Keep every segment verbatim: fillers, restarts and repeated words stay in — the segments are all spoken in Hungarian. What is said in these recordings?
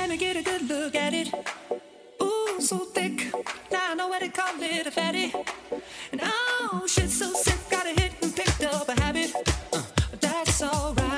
let me get a good look at it. Ooh, so thick, now I know what to call it, a fatty. And oh, shit's so sick, got a hit and picked up a habit. Uh, but that's alright.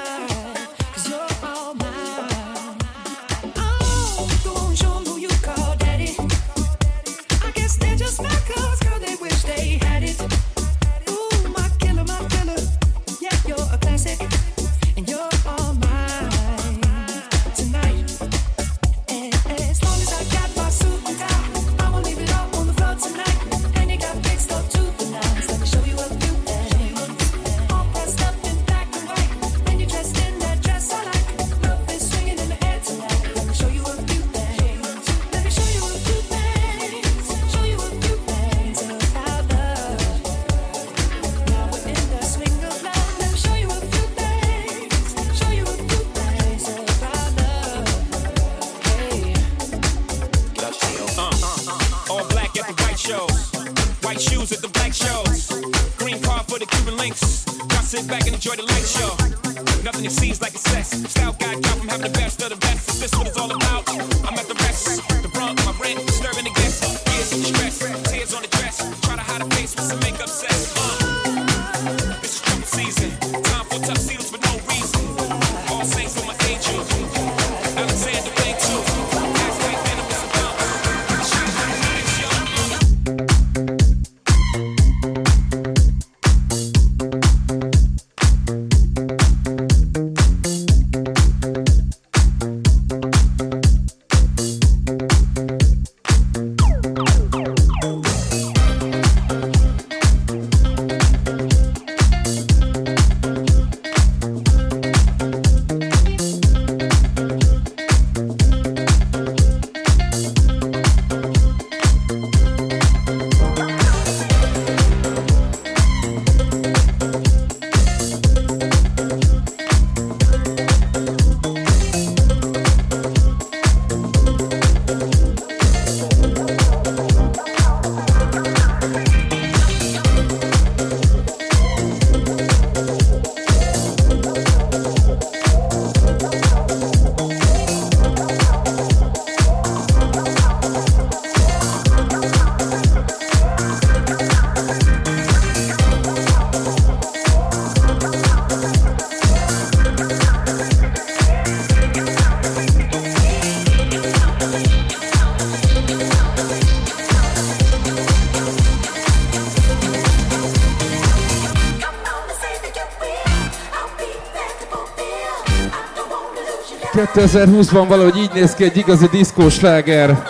kétezer-húszban valahogy így néz ki egy igazi diszkósláger.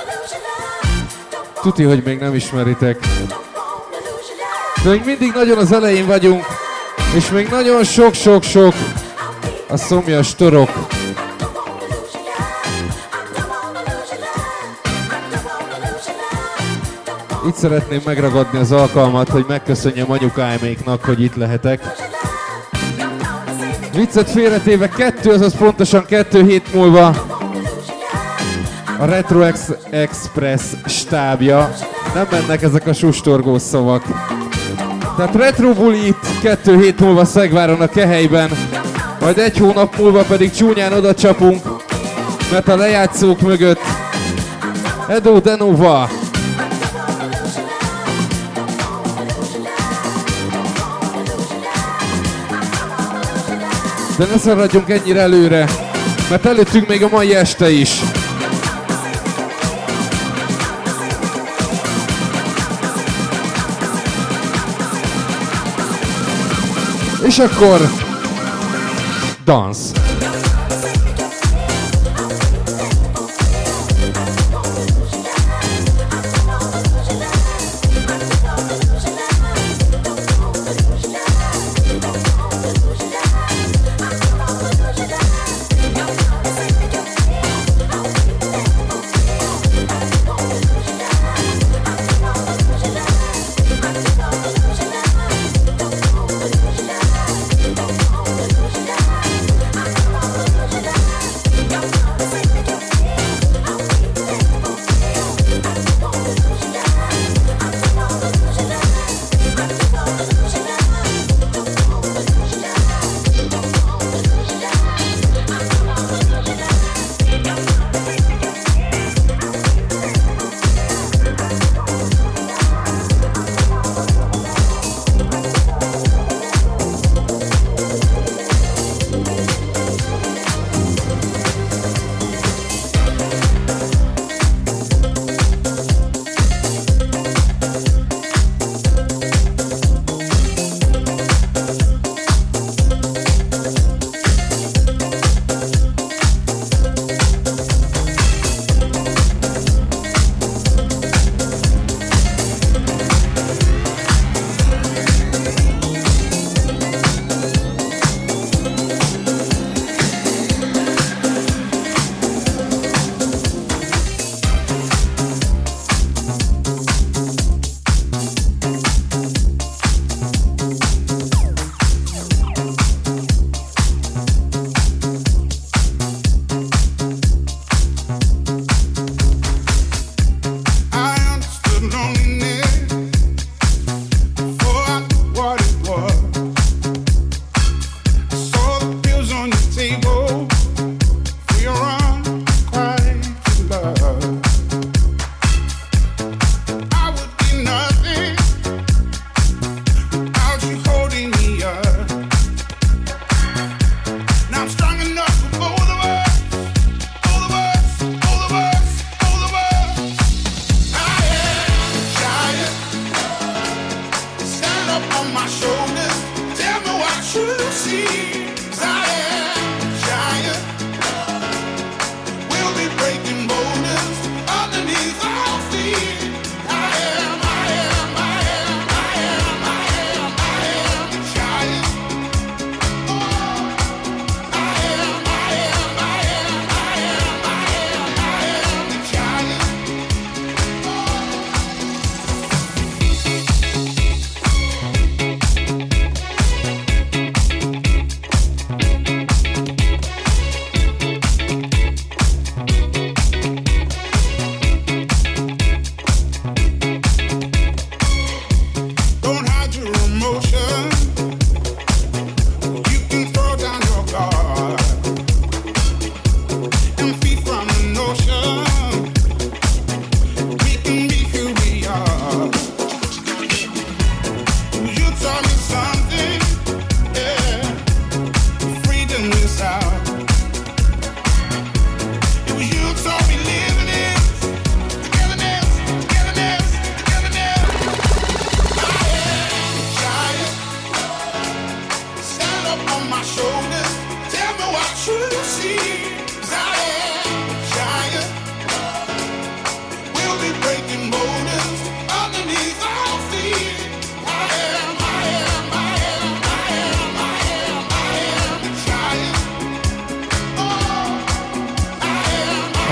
Tuti, hogy még nem ismeritek. De még mindig nagyon az elején vagyunk, és még nagyon sok-sok-sok a szomjas torok. Itt szeretném megragadni az alkalmat, hogy megköszönjem anyukáméknak, hogy itt lehetek. Viccet félretéve kettő, azaz pontosan kettő hét múlva a Retro Express stábja. Nem mennek ezek a sustorgó szavak. Tehát Retro Buli kettő hét múlva Szegváron a Kehelyben, majd egy hónap múlva pedig csúnyán oda csapunk, mert a lejátszók mögött Edo De Nova. De ne szaladjunk ennyire előre, mert előttünk még a mai este is. És akkor... Dance!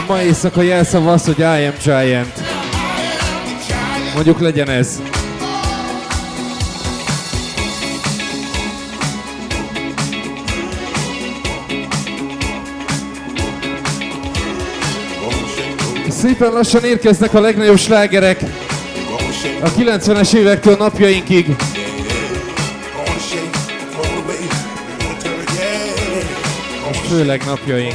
A mai éjszaka jelszava az, hogy I am Giant. Mondjuk legyen ez. Szépen lassan érkeznek a legnagyobb slágerek a kilencvenes évektől napjainkig. Most főleg napjaink.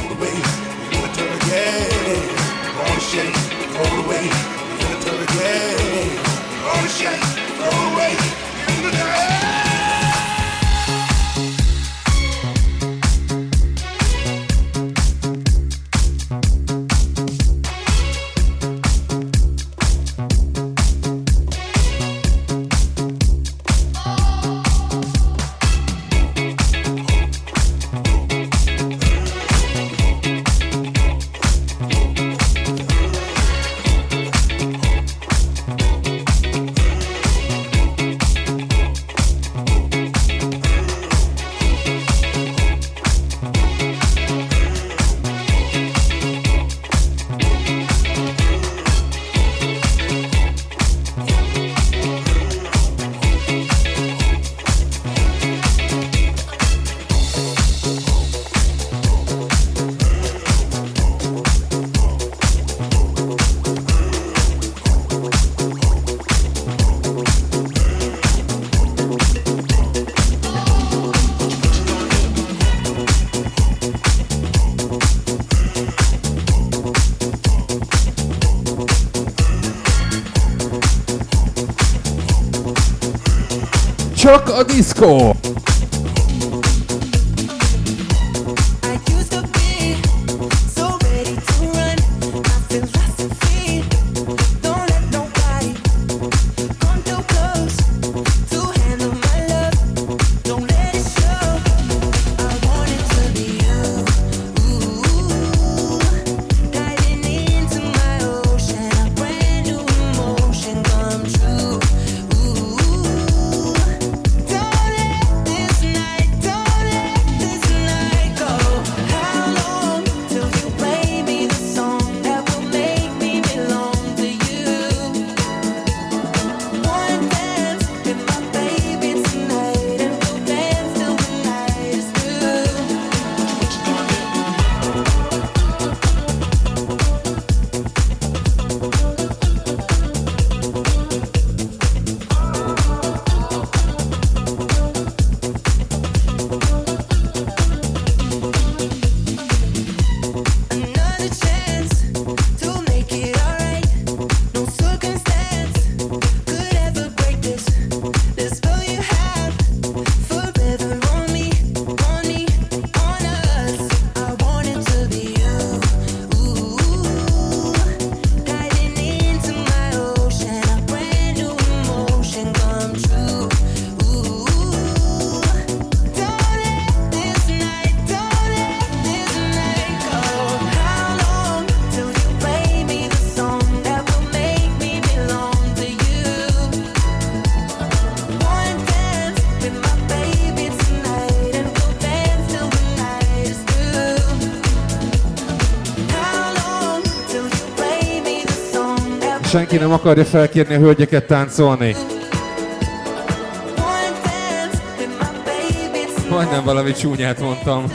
Csak a diszkó! Senki nem akarja felkérni a hölgyeket táncolni. Majdnem valami csúnyát mondtam.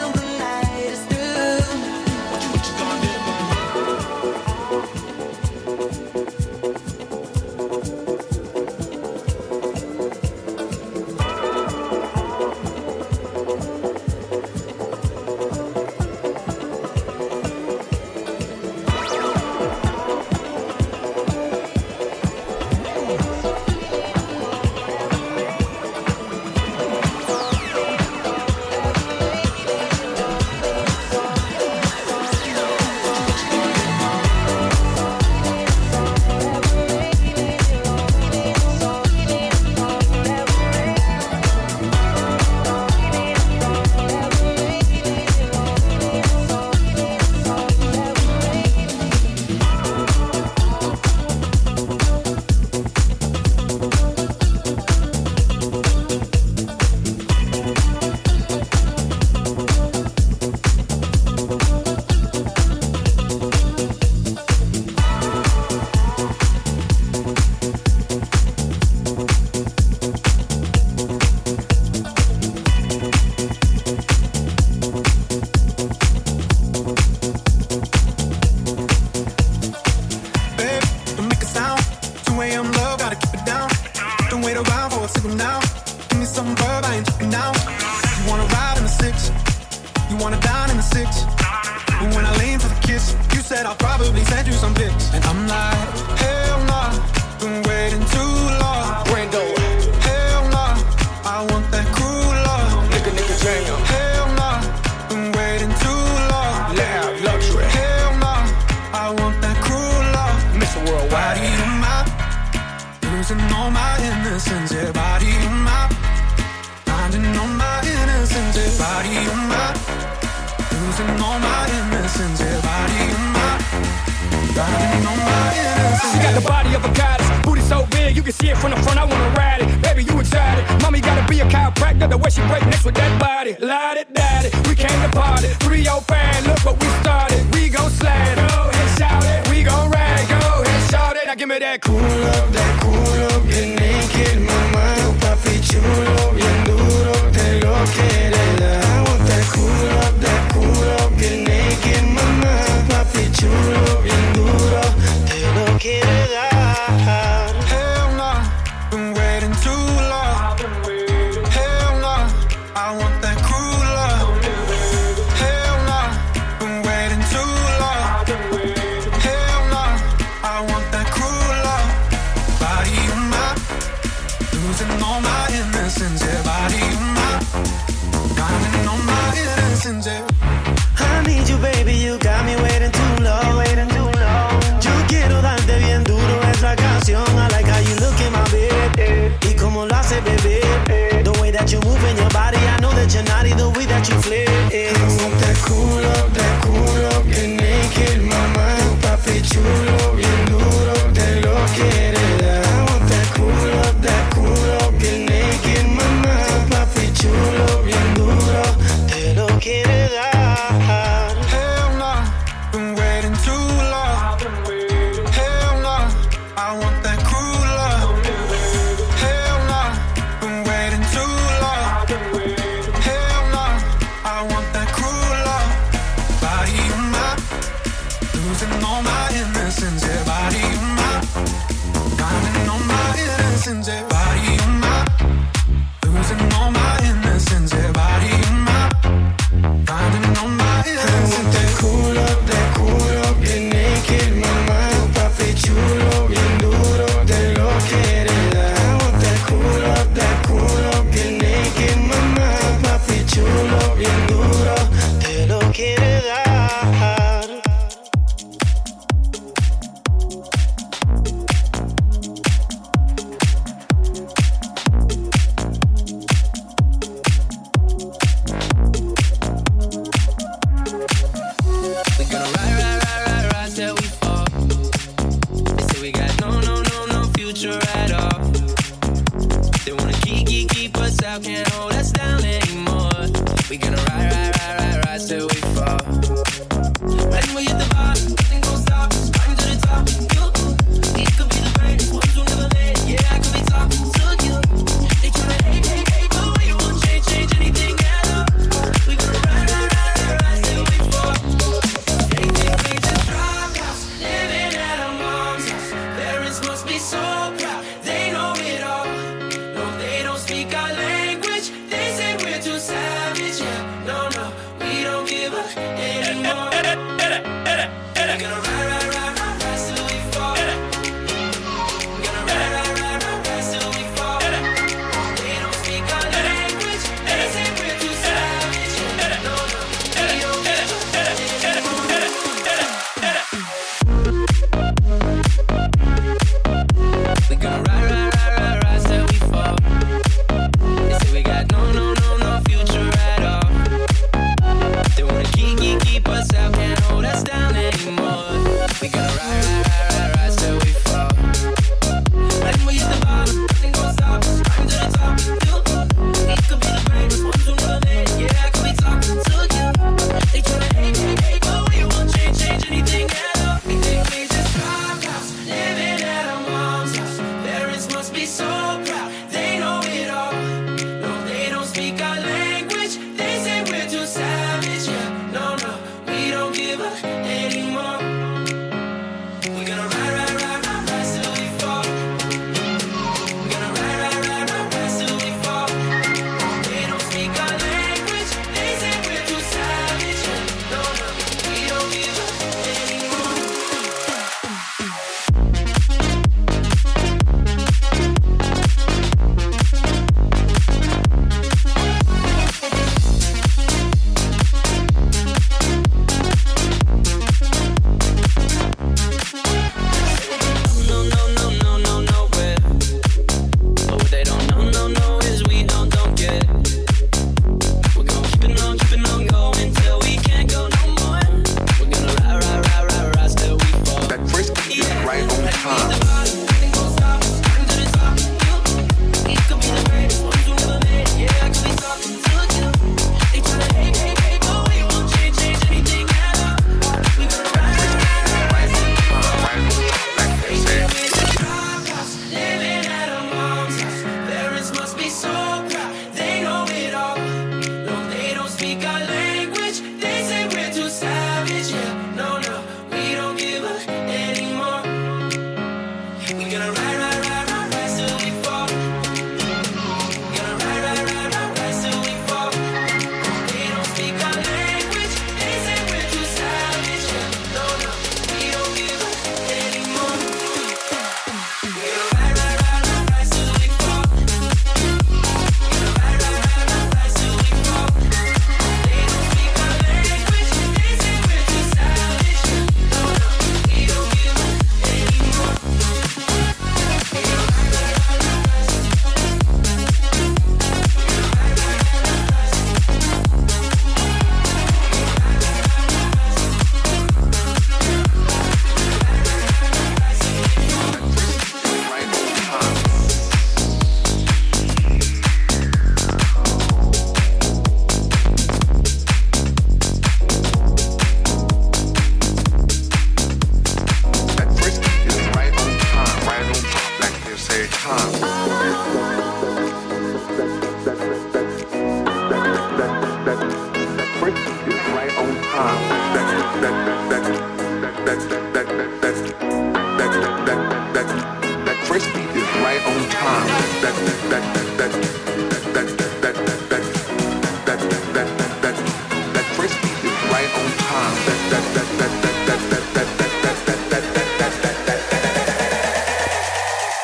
said I'll probably send you some pics, and I'm like, hell nah, been waiting too long. Brando, hell nah, I want that cool love. Nigga, nigga, jam. Hell nah, been waiting too long. Let out luxury. Hell nah, I want that cool love. Miss Worldwide. Body in my, losing all my innocence. Yeah, body in my, finding all my innocence. Yeah, body in my. Losing all my innocence, everybody in my, losing all my innocence. She got the body of a goddess, booty so big you can see it from the front. I wanna ride it, baby, you excited? Mommy gotta be a chiropractor, the way she break next with that body. Lied it, died it, we came to party. three oh five, look what we started. We gon' slide, go and shout it. We gon' ride, go and shout it. Now give me that cool up, that cool up, get naked, mama, papi chulo, bien duro, te lo quieres. I want that cool up, that. Chulo, bien duro, te lo quiere dar. Hell nah, been waiting too long. Hell nah, I want that cruel love. Hell nah, been waiting too long. Hell nah, I want that cruel love. Body of mine, losing all my innocence. Yeah, body of mine, finding all my innocence. Yeah. I need you, baby, you got me waiting too long, waiting too long. Yo quiero darte bien duro esa canción. I like how you look in my bed. Y como lo hace, baby. The way that you move in your body, I know that you're naughty, the way that you flip. I want that cool up, that cool up. Get naked, mama, papi chulo. Bien duro, te lo quiere dar. I want that cool up, that cool up. Get naked, mama, papi chulo. Bien duro, te lo quiere dar.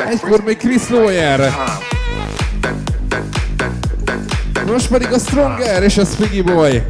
Egykor még Chris Lawyer. Most pedig a Stronger és a Spigi Boy.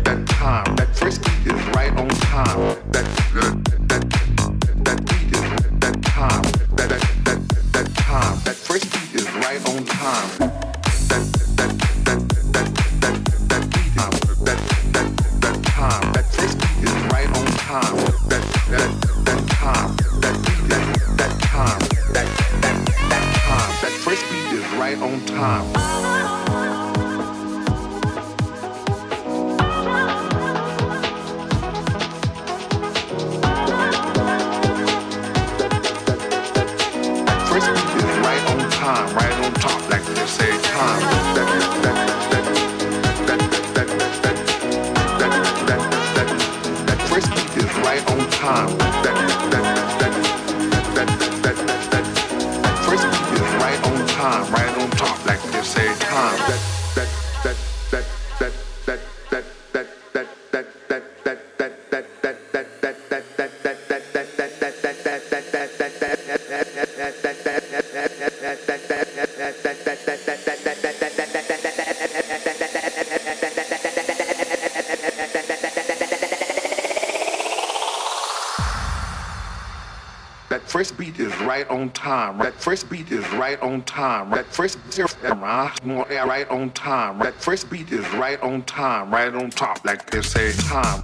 Time. That first beat is right on time. That first right on time. That first beat is right on time, right on top, like they say time.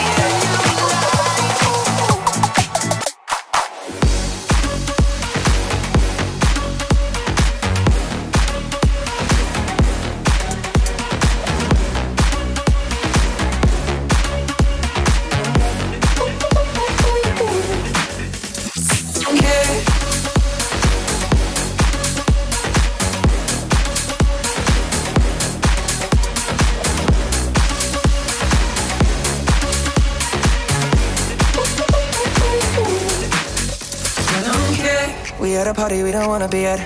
Party we don't wanna be at.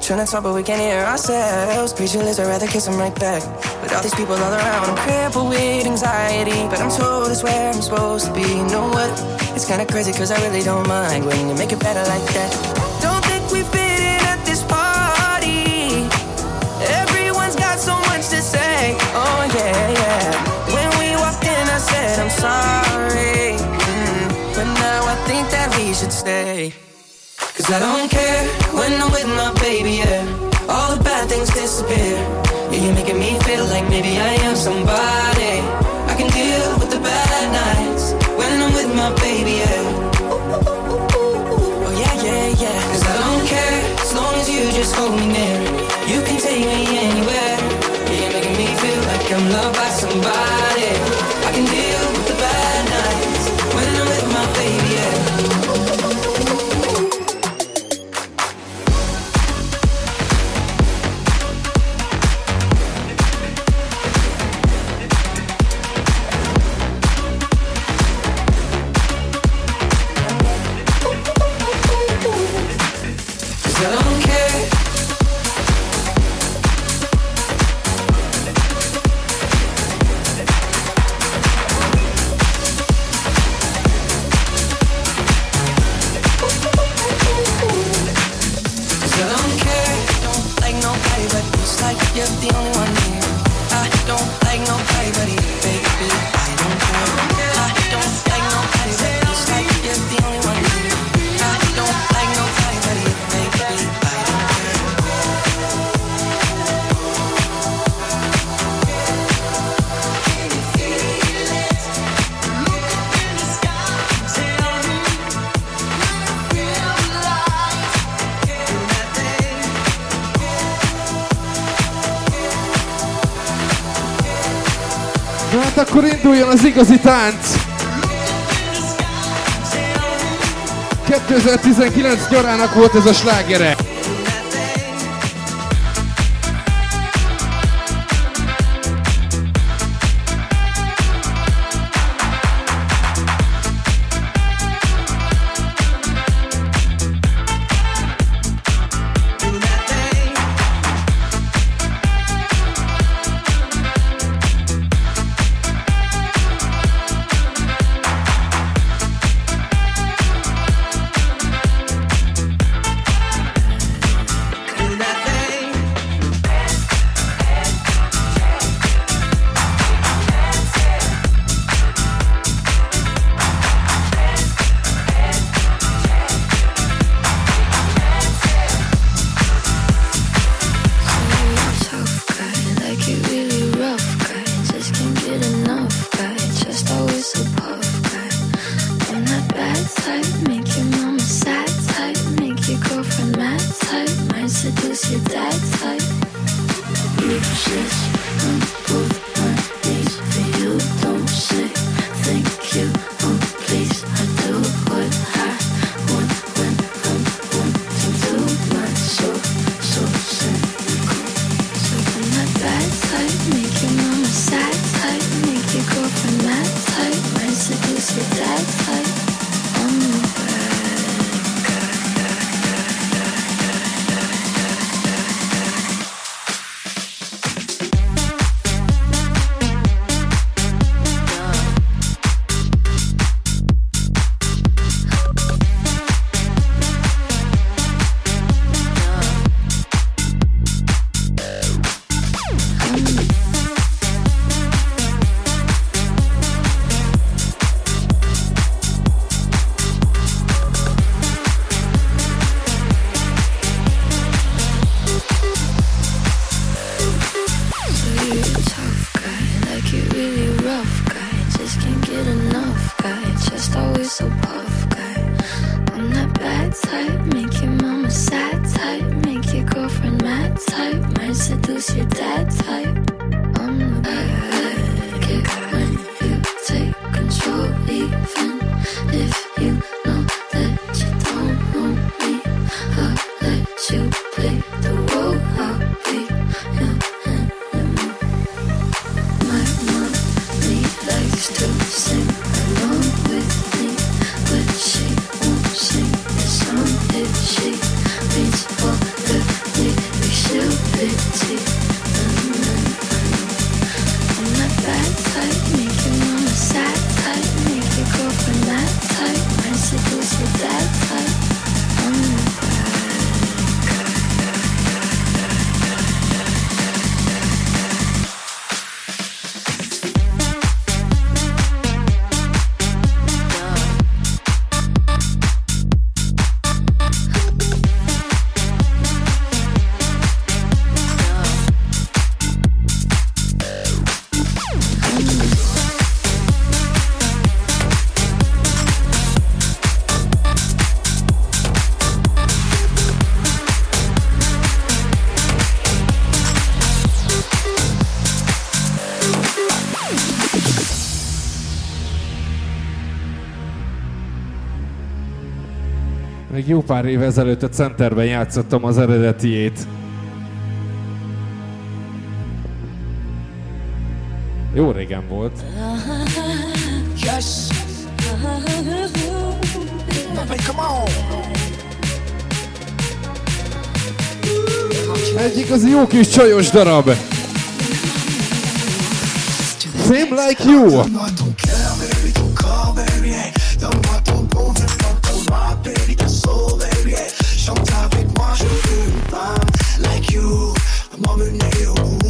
Trying to talk but we can't hear ourselves. Speechless, I'd rather kiss them right back. With all these people all around, I'm crippled with anxiety, but I'm told it's where I'm supposed to be. You know what? It's kinda crazy cause I really don't mind when you make it better like that. Don't think we fit in at this party. Everyone's got so much to say. Oh yeah, yeah. When we walked in I said I'm sorry, mm-hmm. But now I think that we should stay. Cause I don't care when I'm with my baby, yeah. All the bad things disappear. Yeah, you're making me feel like maybe I am somebody. I can deal with the bad nights when I'm with my baby, yeah. Ooh, ooh, ooh, ooh, ooh. Oh yeah, yeah. you're the only one here. I don't like nobody but you, baby. I don't care. I don't like nobody but you. It's like you're the only one here. I don't like nobody but you, baby. I don't care. Can you feel it? Look up in the sky. Tell me my real life. You're not there. Na hát akkor induljon az igazi tánc! kétezer-tizenkilenc nyarának volt ez a slágere. Jó pár év ezelőtt a centerben játszottam az eredetiét. Jó régen volt. Yes. Baby, come on. Egy igazi jó kis csajos darab. Same like you. Like you, I'm on the nail.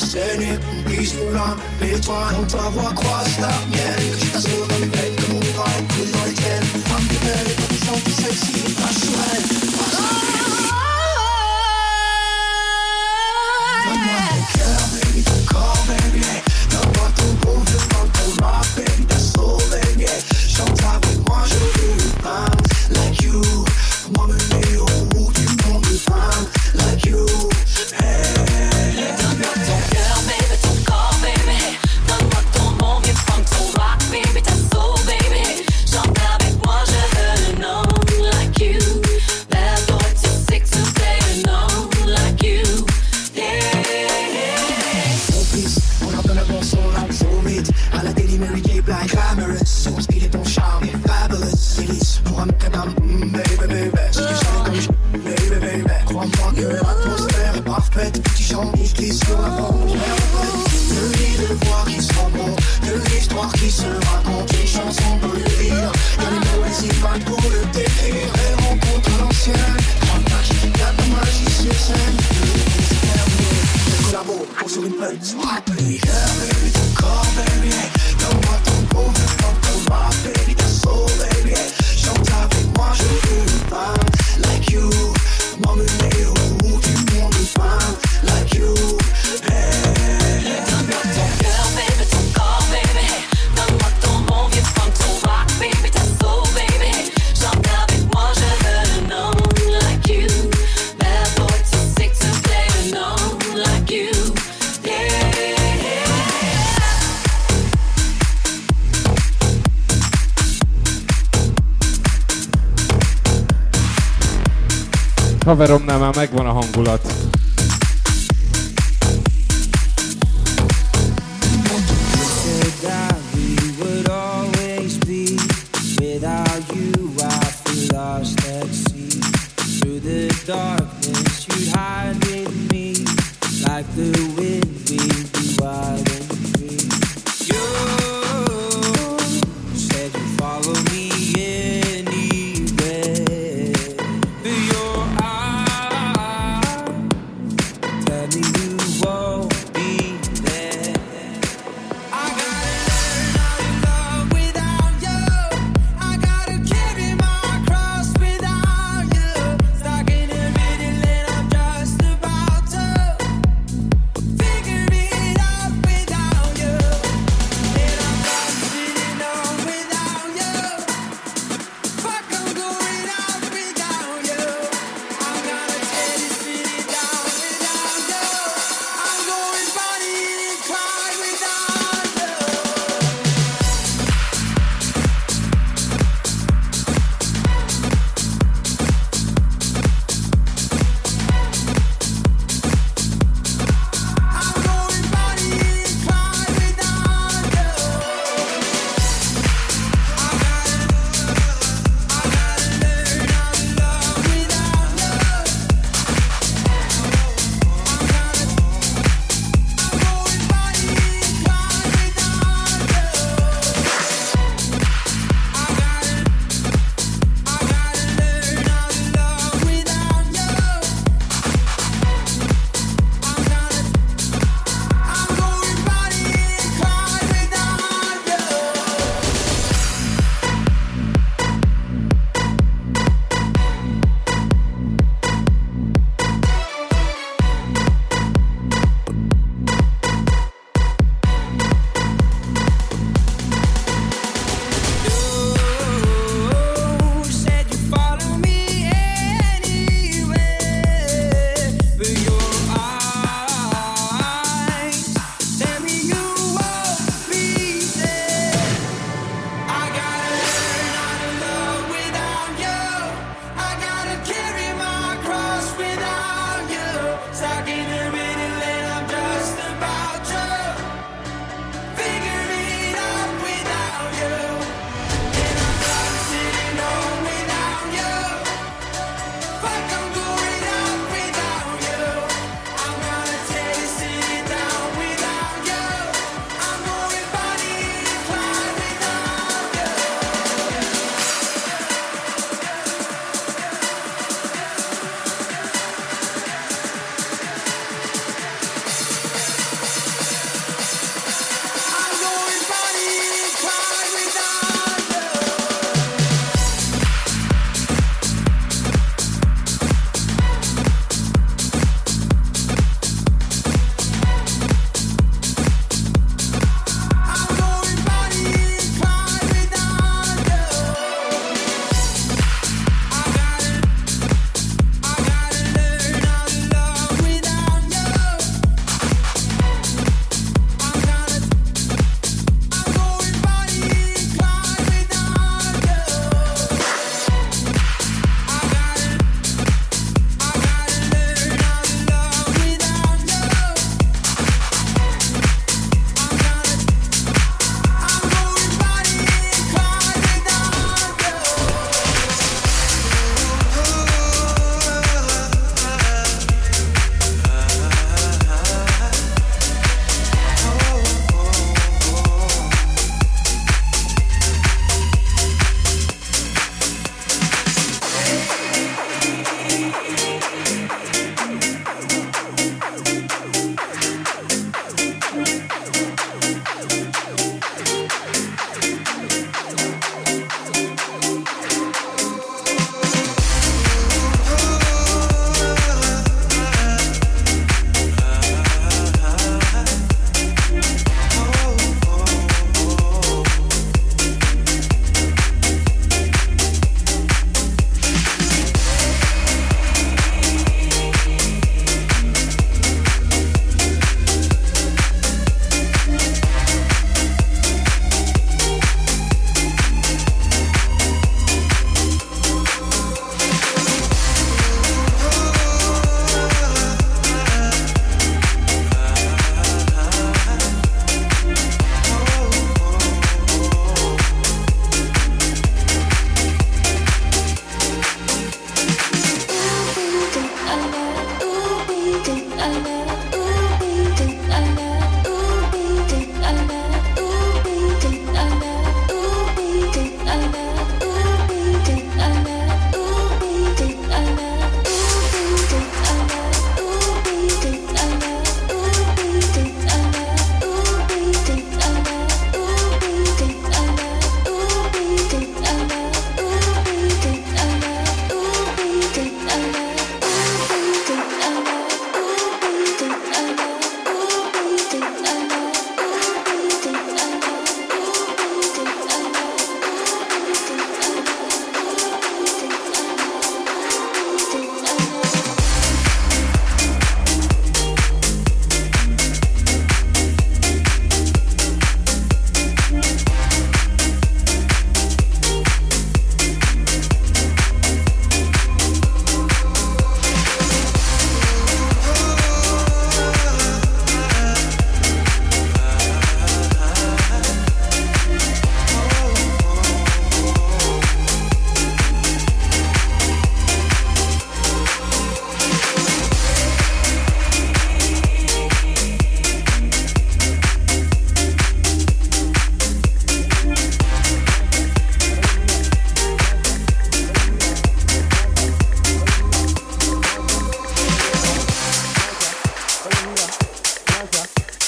seni izlüram Beni tvarım tava kvasta Yer Zırdan pek mutlar Kılarken Hamdi beri Çok seksi Aşılar Come on, come baby Call baby No one to move Just don't go rock baby That's all baby Showtime with one show Like you Mama me Oh you want me fine Like you Hey Haveromnál már megvan a hangulat.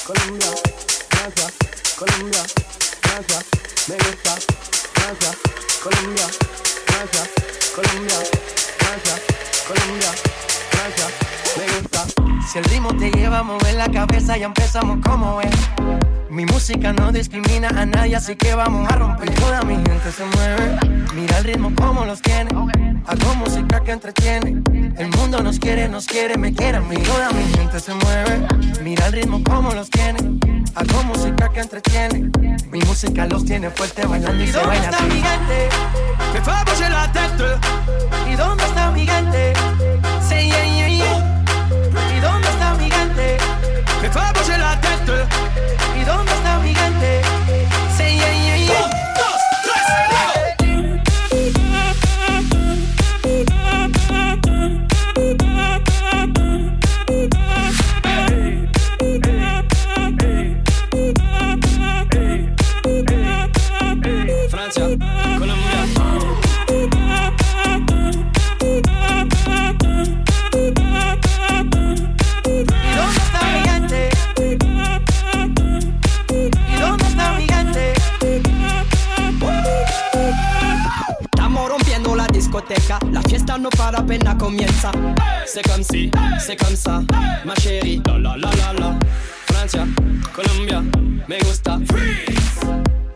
Colombia, Francia, Colombia, Francia, me gusta, Francia, Colombia, Francia, Colombia, Francia, Colombia, Francia, me gusta. Si el ritmo te lleva a mover la cabeza ya empezamos como es. Mi música no discrimina a nadie, así que vamos a romper. Toda mi gente se mueve, mira el ritmo como los tiene. Hago música que entretiene, el mundo nos quiere, nos quiere, me quiere a mí. Toda mi gente se mueve, mira el ritmo como los tiene. Hago música que entretiene, mi música los tiene fuerte bailando y se baila así. ¿Y dónde está mi gente? Me favorece la tête. ¿Y dónde está mi gente? Say yeah yeah yeah. ¿Y dónde está mi gente? Me favorece la tête. ¿Y dónde está mi gente? Say yeah yeah yeah. Un, dos, tres, go. La fiesta no para, pena comienza. Hey, c'est comme si, hey, c'est comme ça, hey, ma chérie. La la la la la. Francia, Colombia, me gusta. Freeze.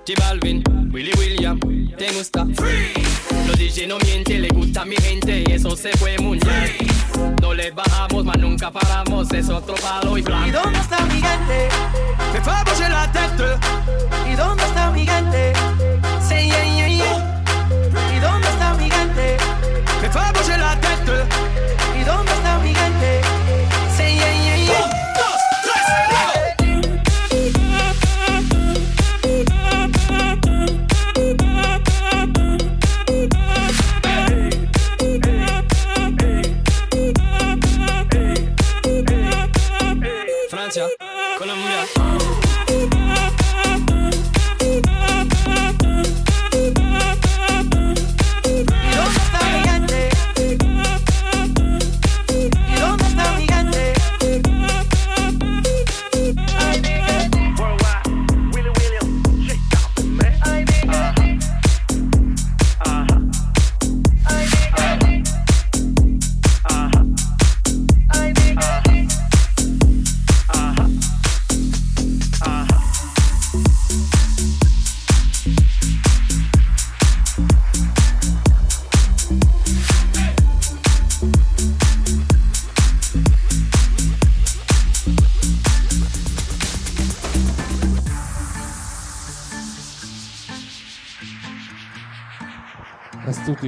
J Balvin, Willy William, te gusta. Freeze. Los D J no mienten, le gusta a mi gente y eso se fue muy bien. No les bajamos, mas nunca paramos, es otro palo y blanco. ¿Y dónde está mi gente? Me favorece la tête. ¿Y dónde está mi gente? Say yeah yeah yeah. ¿Y dónde está mi gente? Me favorece la tête. ¿Y dónde está mi gente? Say yeah yeah yeah. Un, dos, tres, go.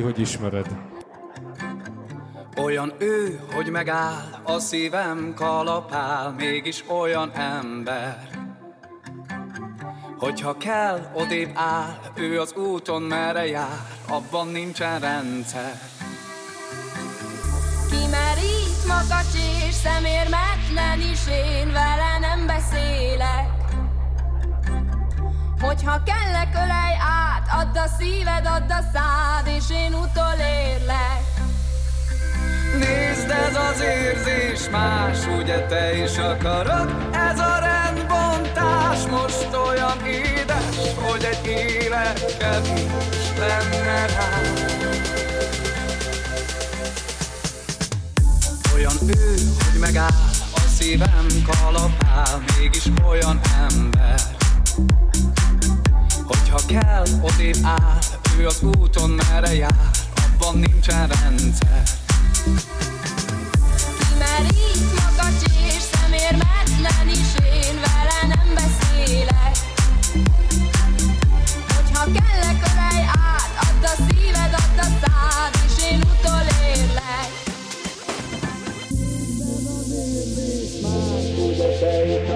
Hogy ismered. Olyan ő, hogy megáll, a szívem kalapál, mégis olyan ember. Hogyha kell, odébb áll, ő az úton merre jár, abban nincsen rendszer. Kimerít makacs és szemérmetlen is, én vele nem beszélek. Hogyha kellek, ölelj át, add a szíved, add a szád, és én utolérlek. Nézd, ez az érzés más, ugye te is akarod? Ez a rendbontás most olyan édes, hogy egy élet kevés lenne rá. Olyan ő, hogy megáll, a szívem kalapál, mégis olyan ember. Hogyha kell, odébb áll, ő az úton merre jár, abban nincsen rendszer. Kimerít makacs és szemérmetlen is, én vele nem beszélek. Hogyha kellek, ölelj át, add a szíved, add a szád, és én utolérlek.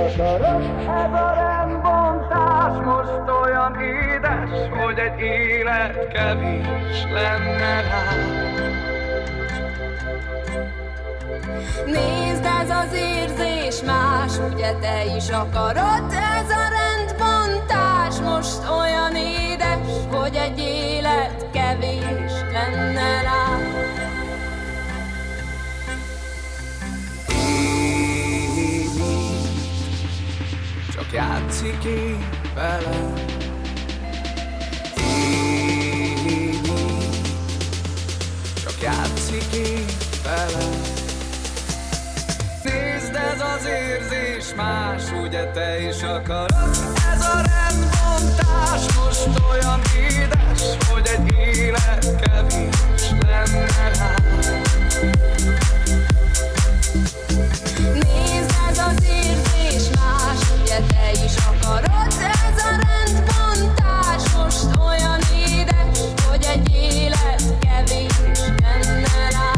Ez a rendbontás most olyan édes, hogy egy élet kevés lenne rá. Nézd, ez az érzés más, ugye te is akarod? Ez a rendbontás most olyan édes, hogy egy élet kevés lenne rá. csak játszik én velem. Éjjjjjjj, csak játszik én velem. Nézd, ez az érzés más, ugye te is akarod? Ez a rendbontás most olyan édes, hogy egy élet kevés lenne rá. Nézd, ez az érzés más, ugye te is akarod? Ez a rendbontás most olyan édes, hogy egy élet kevés lenne rá.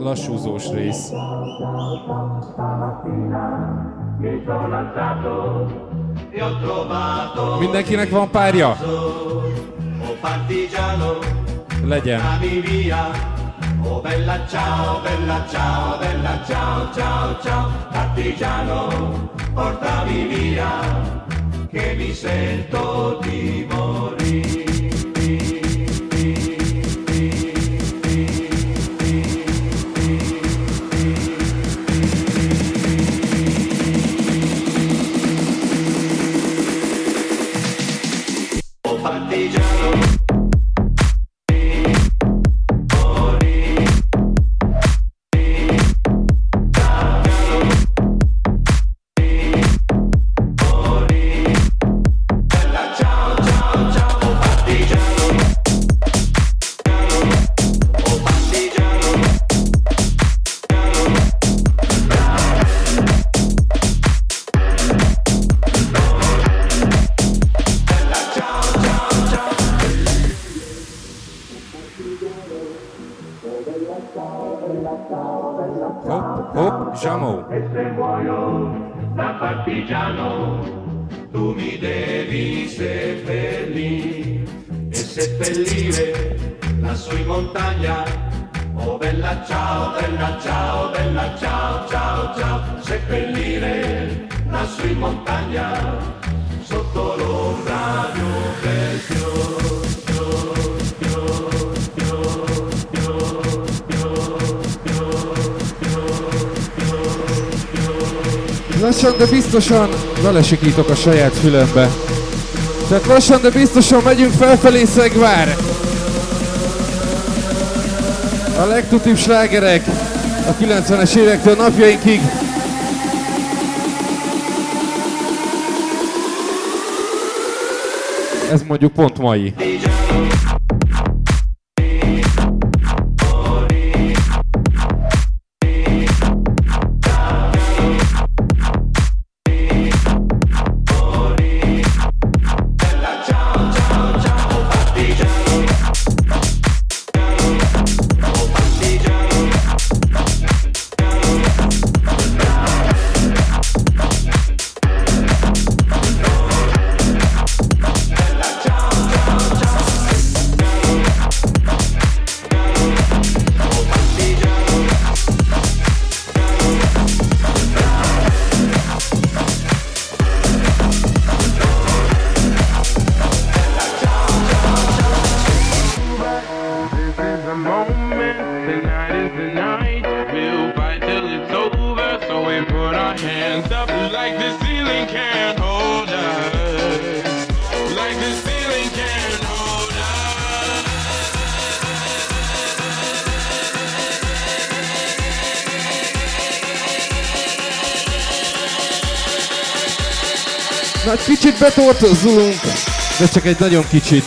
Lassúzós rész. Mindenkinek van párja? Legyen. Lassan, de biztosan belesikítok a saját fülembe. Tehát lassan, de biztosan megyünk felfelé Szegvár. A legtutibb slágerek a kilencvenes évektől napjainkig. Ez mondjuk pont mai. D J Már kicsit betortozzunk, de csak egy nagyon kicsit.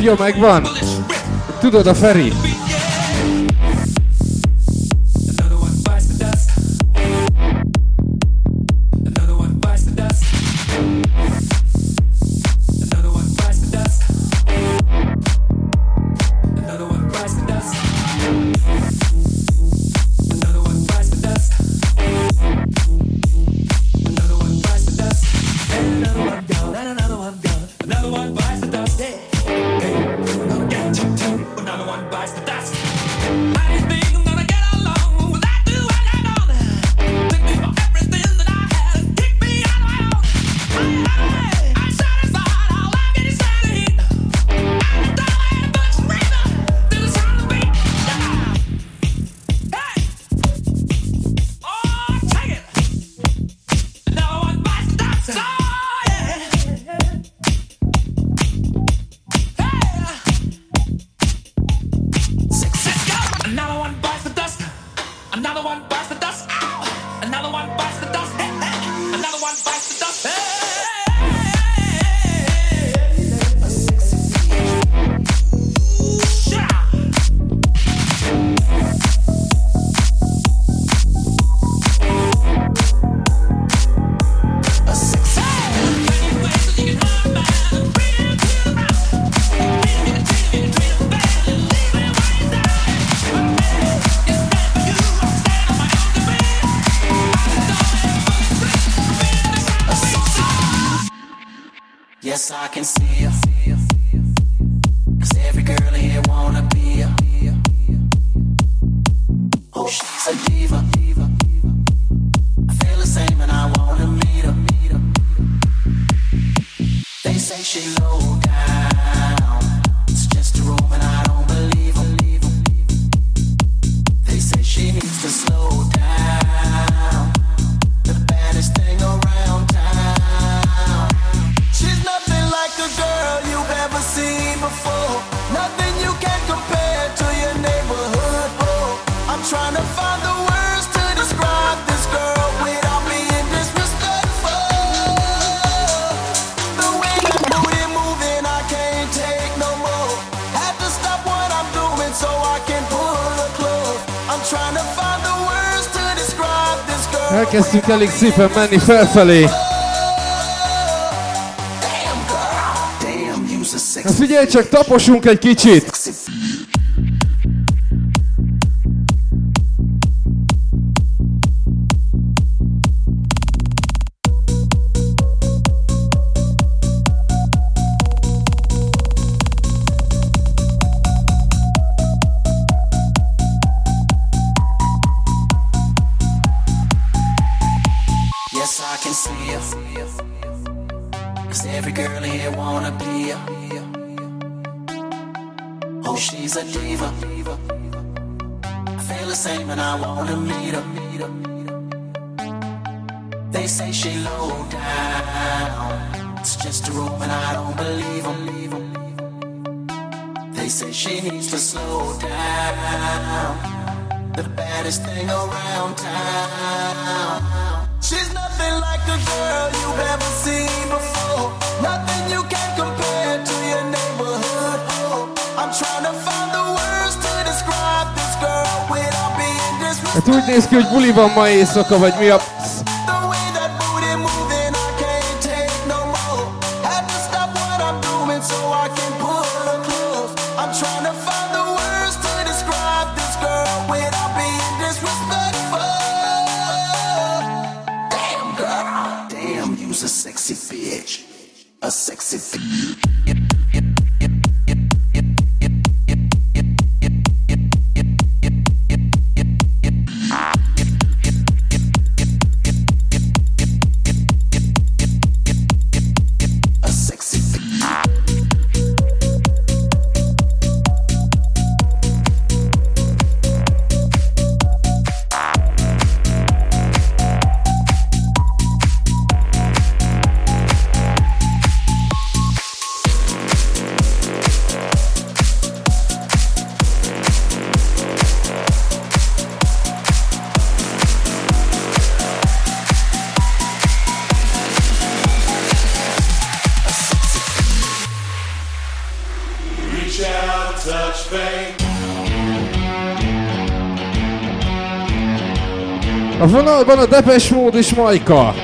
Jó, megvan. Tudod, a Feri. Elkezdtünk elég szépen menni felfelé. Na figyelj csak, taposunk egy kicsit! Yes, I can see you. Every girl here wanna be her. Oh, she's a diva. I feel the same and I wanna meet her. They say she low down. It's just a rumor and I don't believe them. They say she needs to slow down. The baddest thing around town. She's nothing like a girl you've ever seen before. Nothing you can compare to your neighborhood. Oh, I'm trying to find the words to describe this girl without being disrespectful. Hát úgy néz ki, hogy buli van ma éjszaka, vagy mi a... A sexy feel. A vonalban a Depeş Mód és Majka.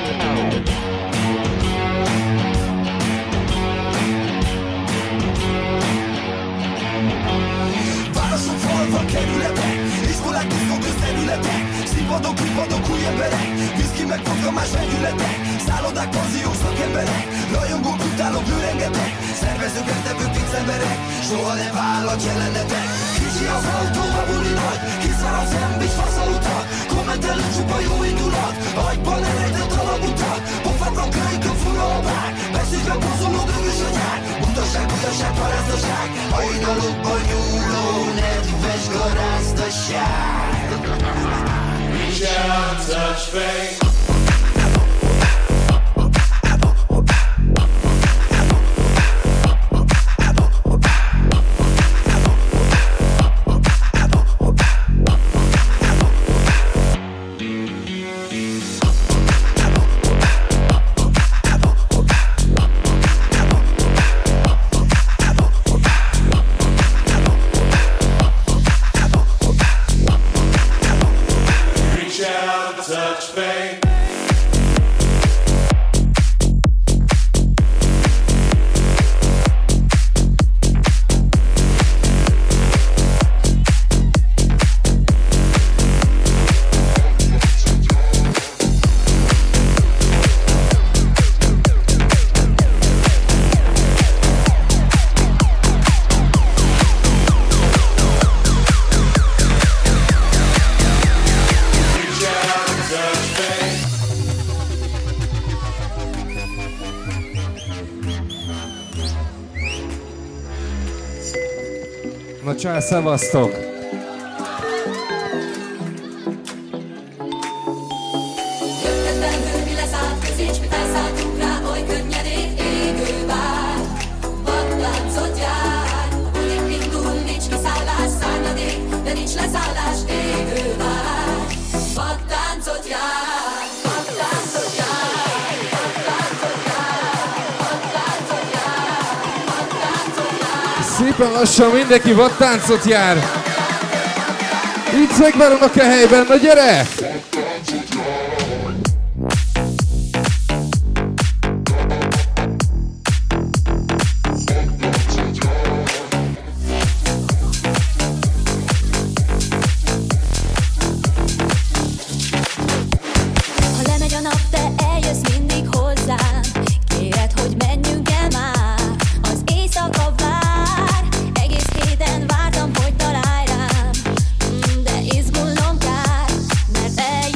Csá, szevasztok! Jöttetben bőrmi leszállt, közécs, mitán szálltunk rá, oly könnyedék égő vár. Vadláncot jár, a bulik indul, nincs kiszállás, szárnyadék, de nincs leszállás, égő vár. Vadláncot jár, vadláncot jár. Szépen lassan mindenki vadtáncot jár. Itt megvárulnak a helyben, na gyere! Hey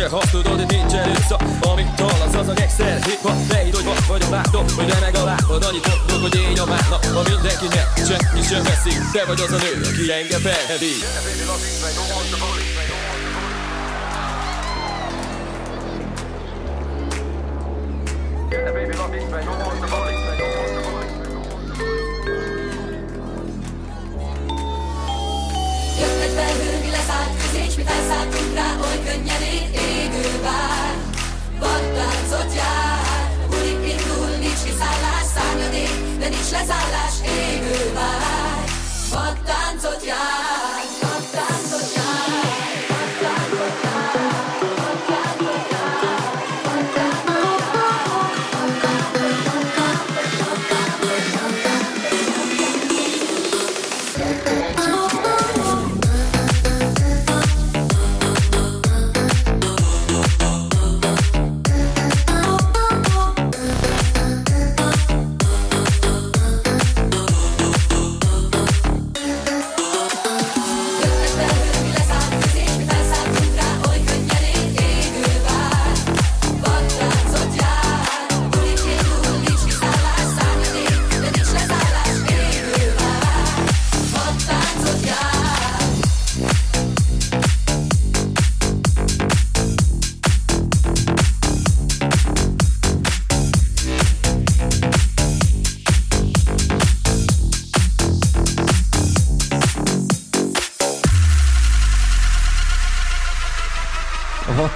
nincsen, ha tudod, hogy nincsen őszak. Amit hallasz, az a gegszer hip-hop. Ne így, hogy vagy vagyok, látom, hogy remeg a lábad. Annyit mondok, hogy én a márna, ha mindenkinek senki sem veszik. Te vagy az a nő, aki engem felhevít. Jöttet felhőni leszállt, közés mit elszálltunk rá, oly könnyen égő vár. Vadláncot jár, bulik indul, nincs kiszállás, szárnyadék, de nincs leszállás, égő vár. Vadláncot jár, vadláncot jár.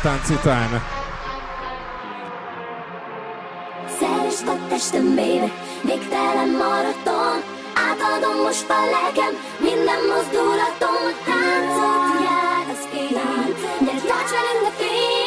Tánc után. Szeresd a testembe, végtelen maraton. Átadom most a lelkem, minden mozdulatom. Táncot jár az ég, de tarts velünk a fény.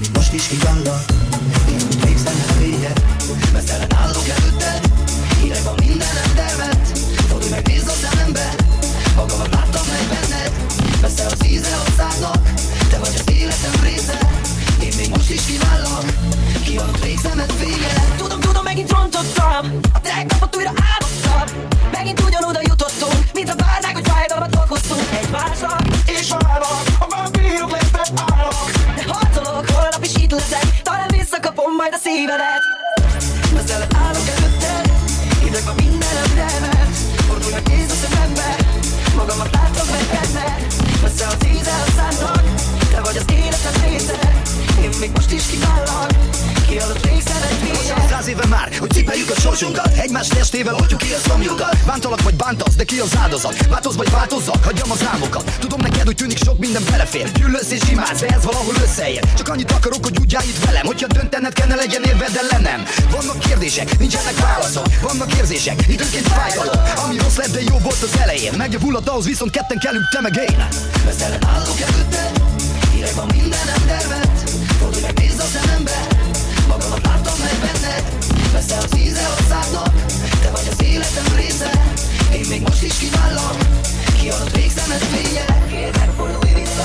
Még most is kívánlak, ki a drinks szeretni. Bocsánat, száz éve már, hogy cipeljük a sorsunkat. Egymás testével oldjuk ki a szomjukat. Bántalak vagy bántasz, de ki az áldozat? Változz vagy változzak, hagyjam a számokat. Tudom neked, hogy tűnik sok minden belefér. Gyűlölsz és imádsz, de ez valahol összeér. Csak annyit akarok, hogy úgy állj itt velem. Hogyha döntened kell, ne legyen érved ellenem. Vannak kérdések, nincsenek válaszok. Vannak érzések, időként fájdalom. Ami rossz lett, de jó volt az elején. Megjavulat ahhoz, viszont ketten kellünk, te meg én. Veszelen állok előtted, híreg van mindenem tervet. Fordulj meg, nézd a szemembe, magamat láttam meg benned. Veszel az íze a szádnak, te vagy az életem része. Én még most is kivállak, kiadott végzemet fénye. Kérlek, fordulj vissza,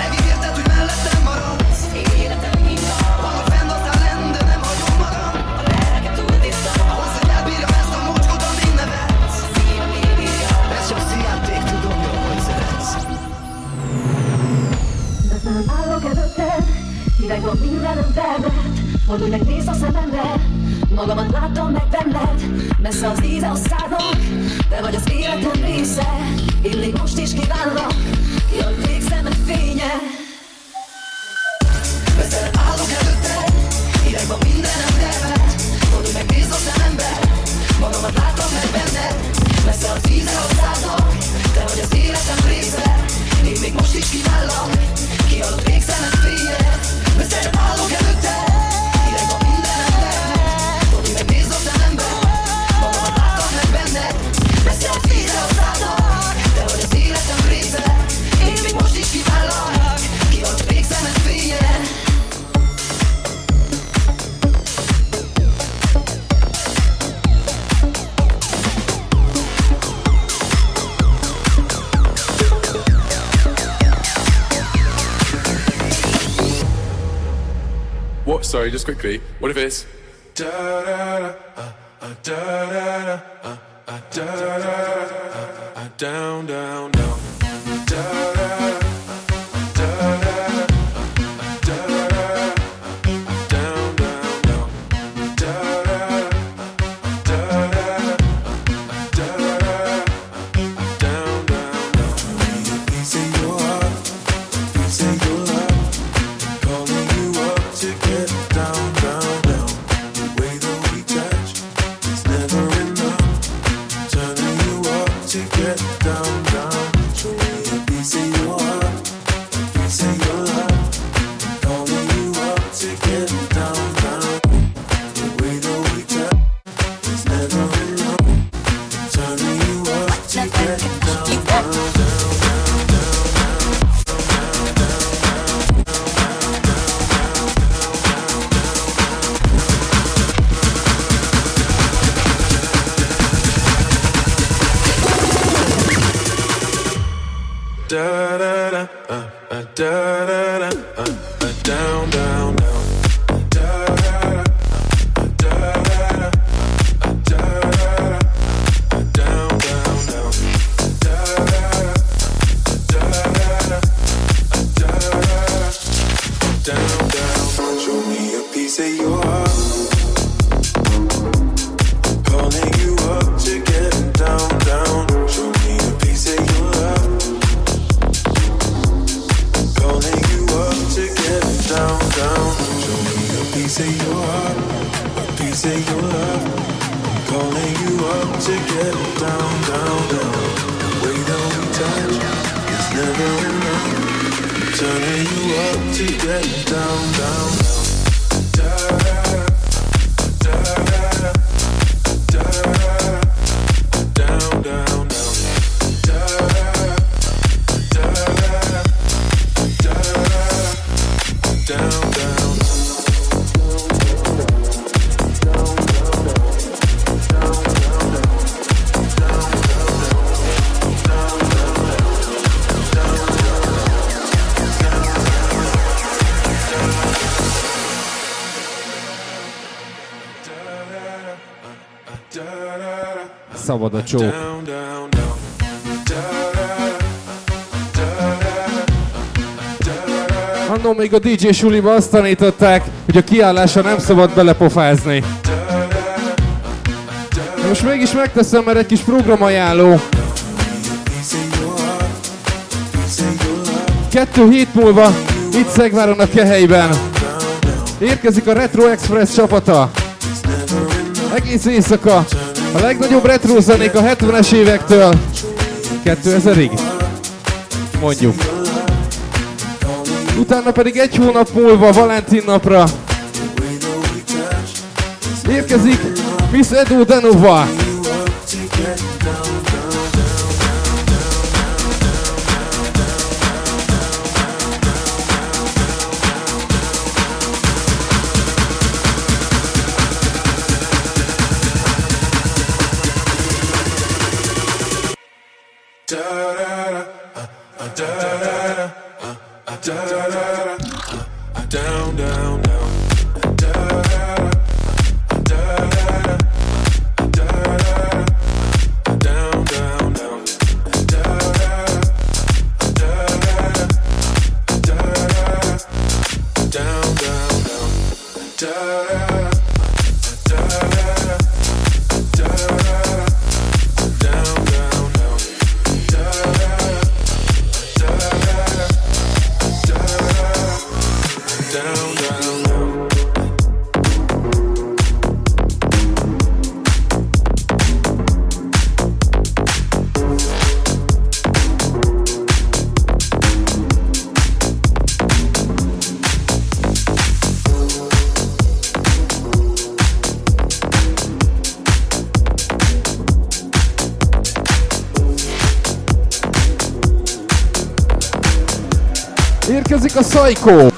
megígérted, hogy mellettem maradsz. Én életem hinta, való fenn a talent, de nem hagyom magam. A lelket túl tiszta, ahhoz, hogy elbírjam ezt a mocskot, amin nevetsz. Szia, bírja, ez csak szijáték, tudom jól, hogy szeretsz. Veszem állok előtted, hideg van mindenem tervet. Fordulj meg, nézd a szemembe, magamat láttam meg benned. Messze az íze a szádnak, te vagy az életem része. Én még most is kívánlak, jaj, végzemet fénye. Veszelem állok előtted, hideg van mindenem tervet. Fordulj meg, nézd a szemembe, magamat láttam meg benned. Messze az íze a szádnak, te vagy az életem része. Én még most is kívánlak, kiadott végzemet fénye. Veszelem állok előtted. What? Sorry, just quickly. What if it's da da da da da da da down down down da da. Szabad a csók. Annó még a dé dzsé suliba azt tanították, hogy a kiállásra nem szabad belepofázni. De most mégis megteszem, mert egy kis programajánló. Kettő hét múlva itt Szegváron a Kehelyben. Érkezik a Retro Express csapata. Egész éjszaka a legnagyobb retro zenék a hetvenes évektől kétezerig, mondjuk. Utána pedig egy hónap múlva, Valentin napra érkezik Miss Edo De Nova. Érkezik a Psycho! With your kids.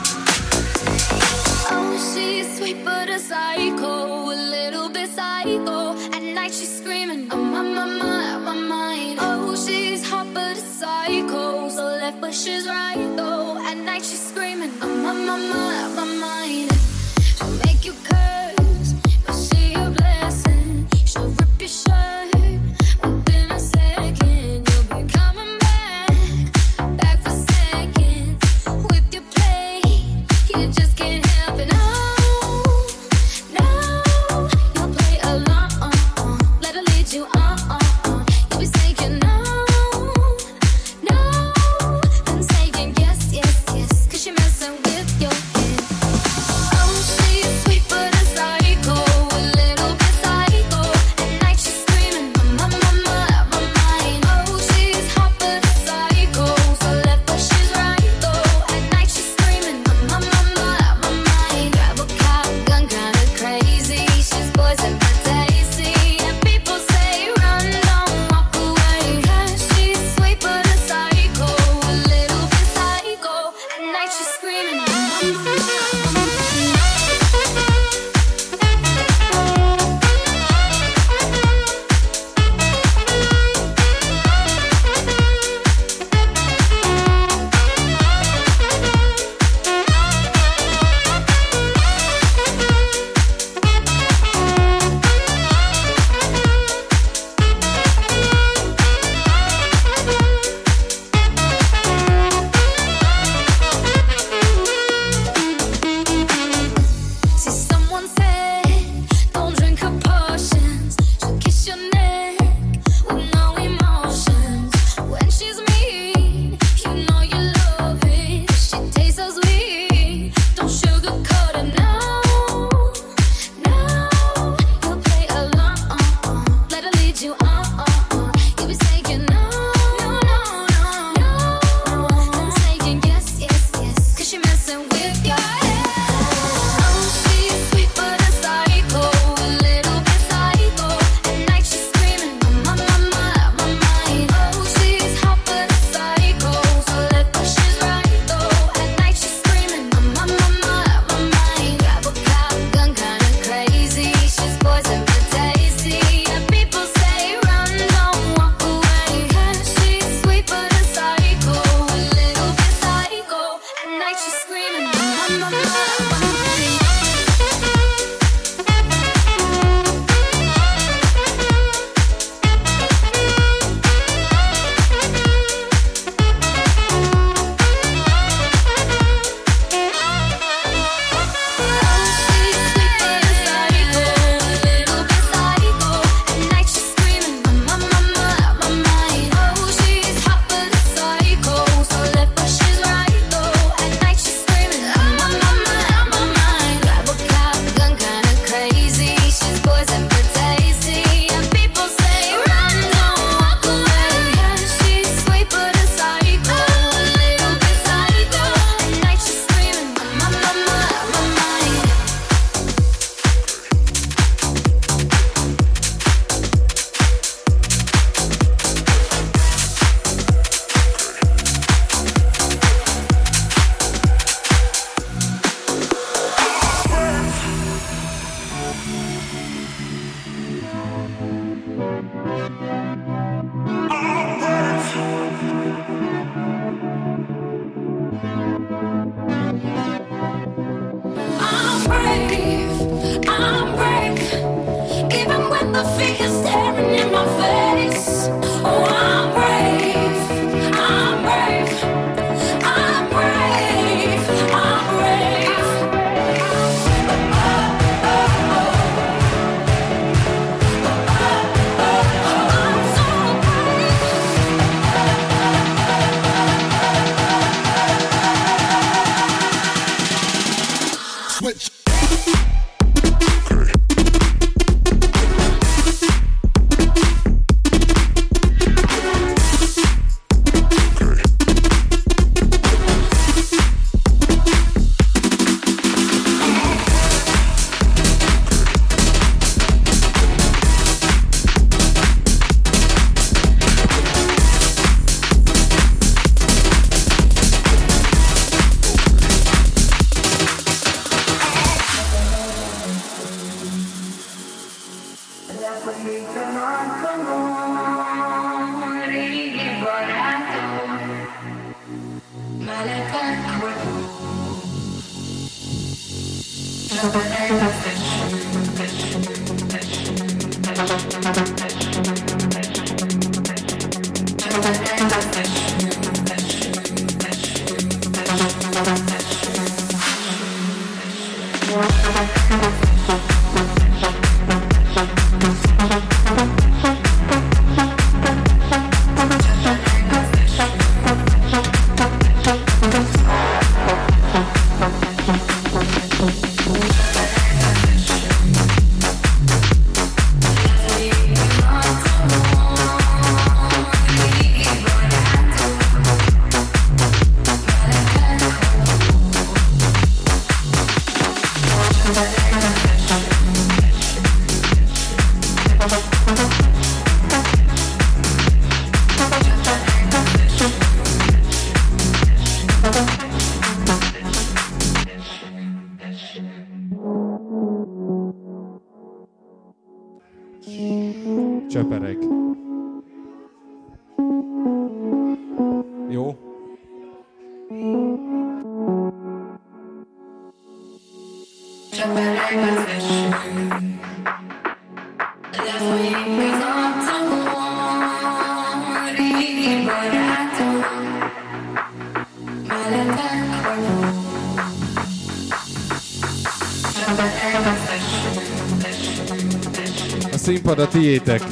A színpad a tiétek.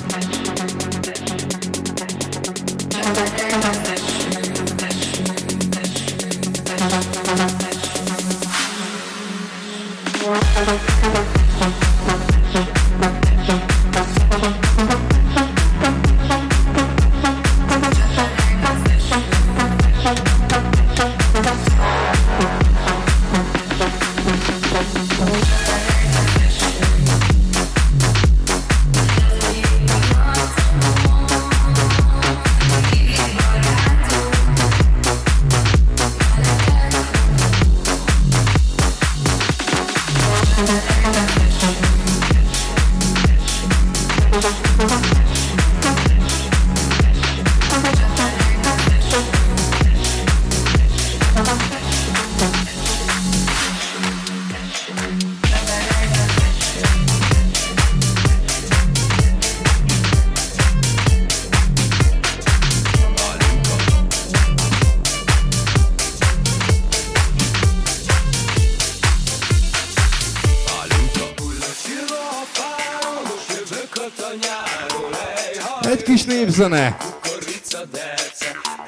Zene.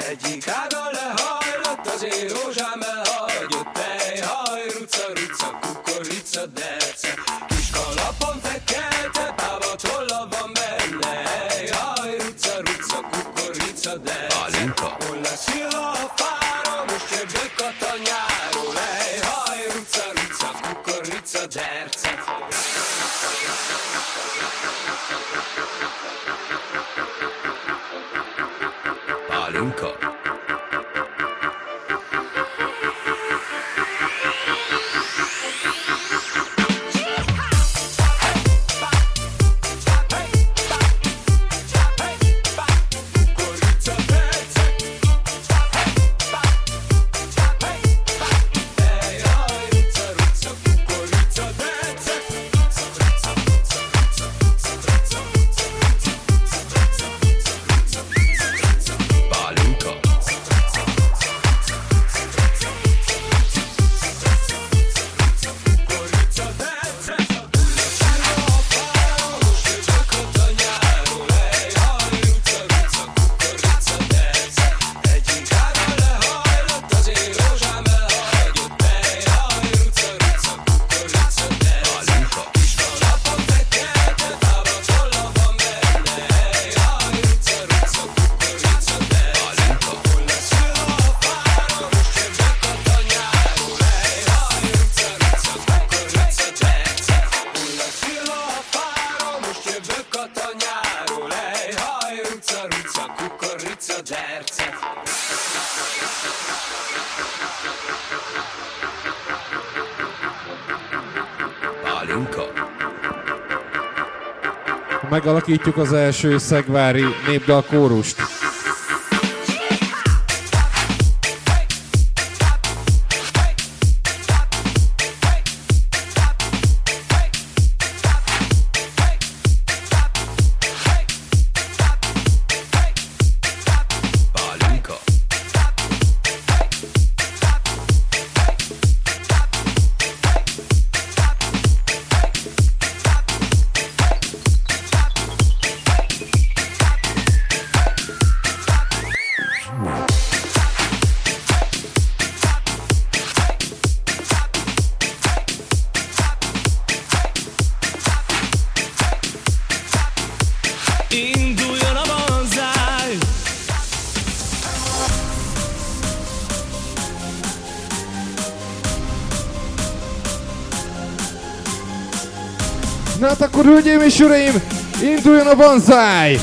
Egyik ága lehajlott, az én rózsám elhagyott, ej, haj, ruca, ruca, kukorica, dece. Kis kalapon fekelte, bábat holla van benne, ej, haj, ruca, ruca, kukorica, dece. Hol lesz illa a fára, most jön gyökat a nyáról, ej, haj, ruca, ruca, kukorica, dece. Palinka. Anyunka. Megalakítjuk az első szegvári népdal kórust. Hölgyeim és uraim, induljon a banzáj!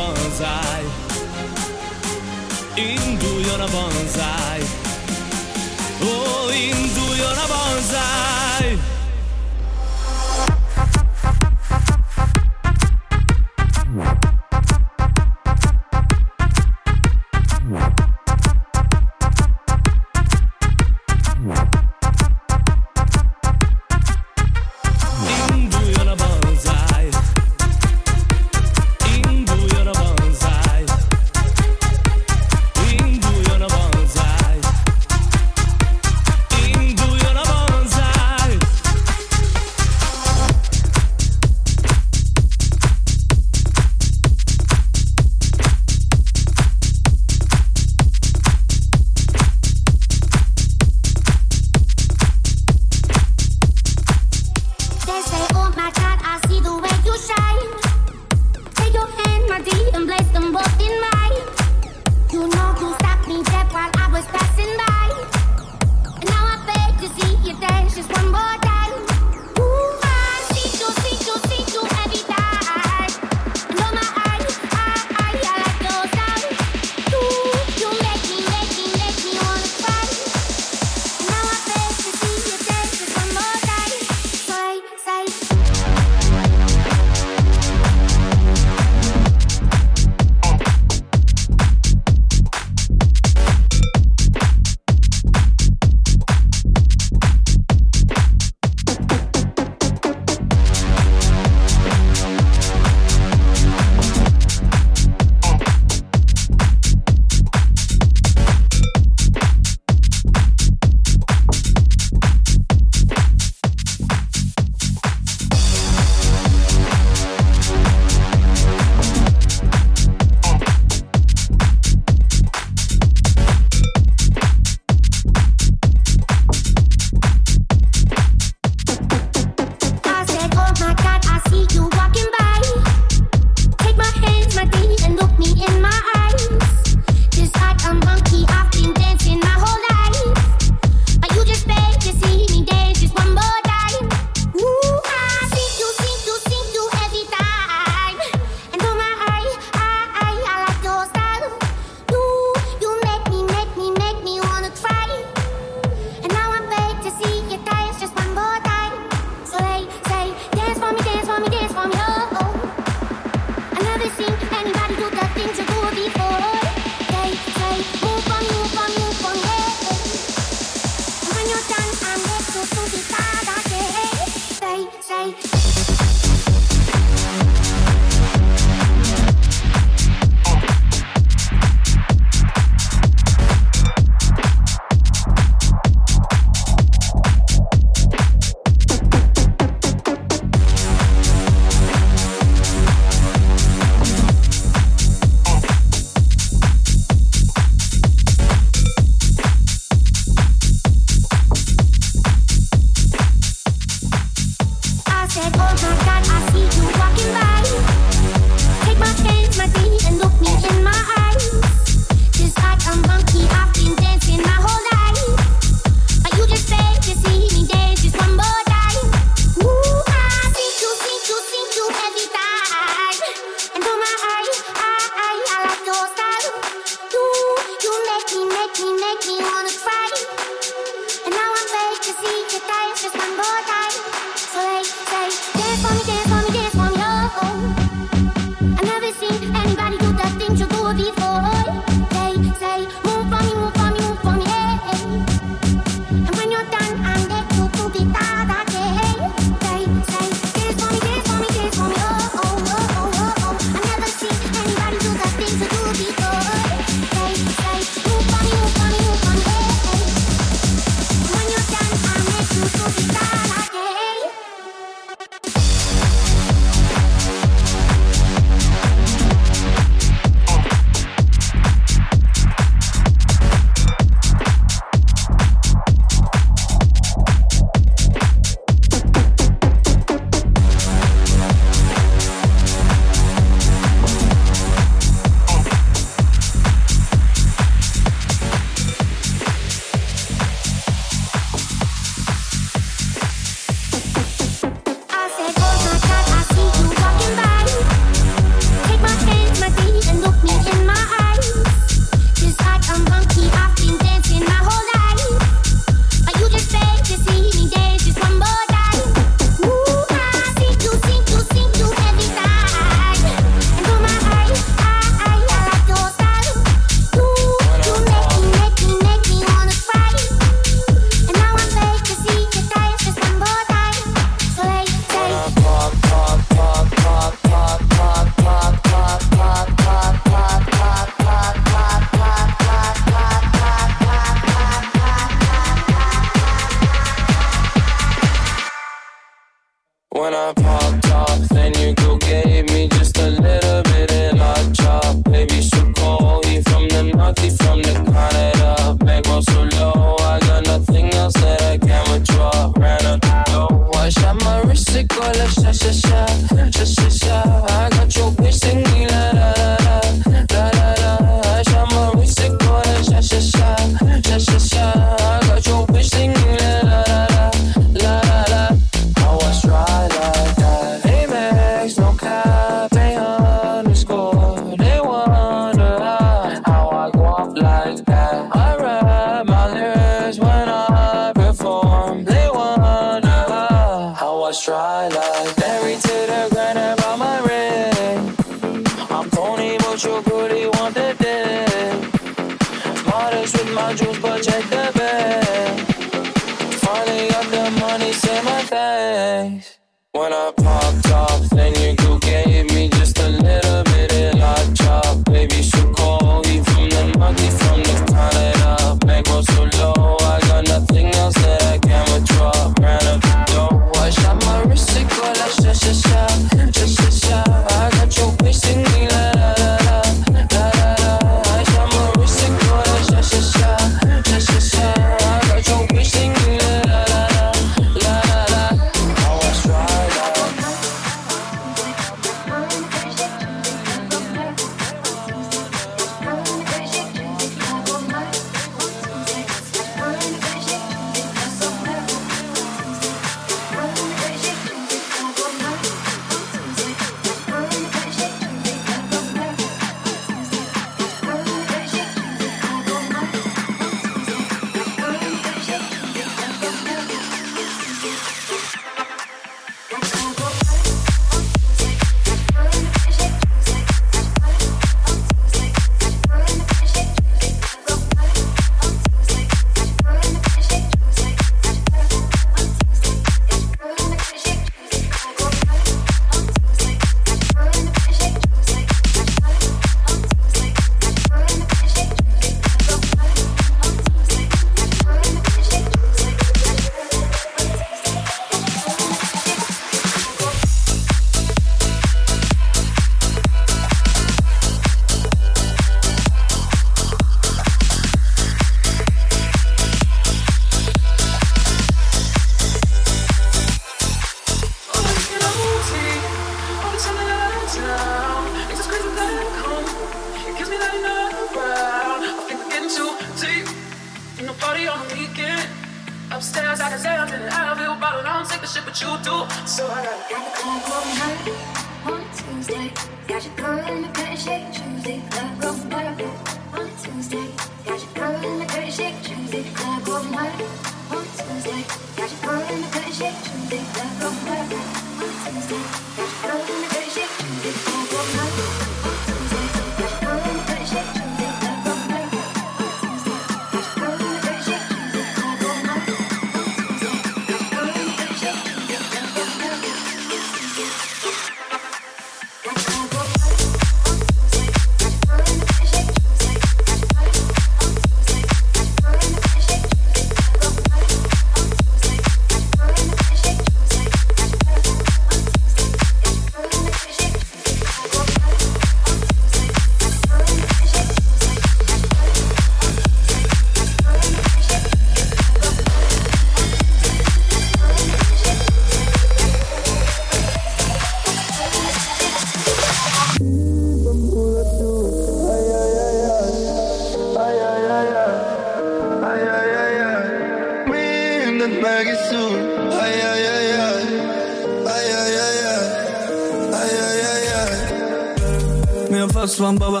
Fasz van baba,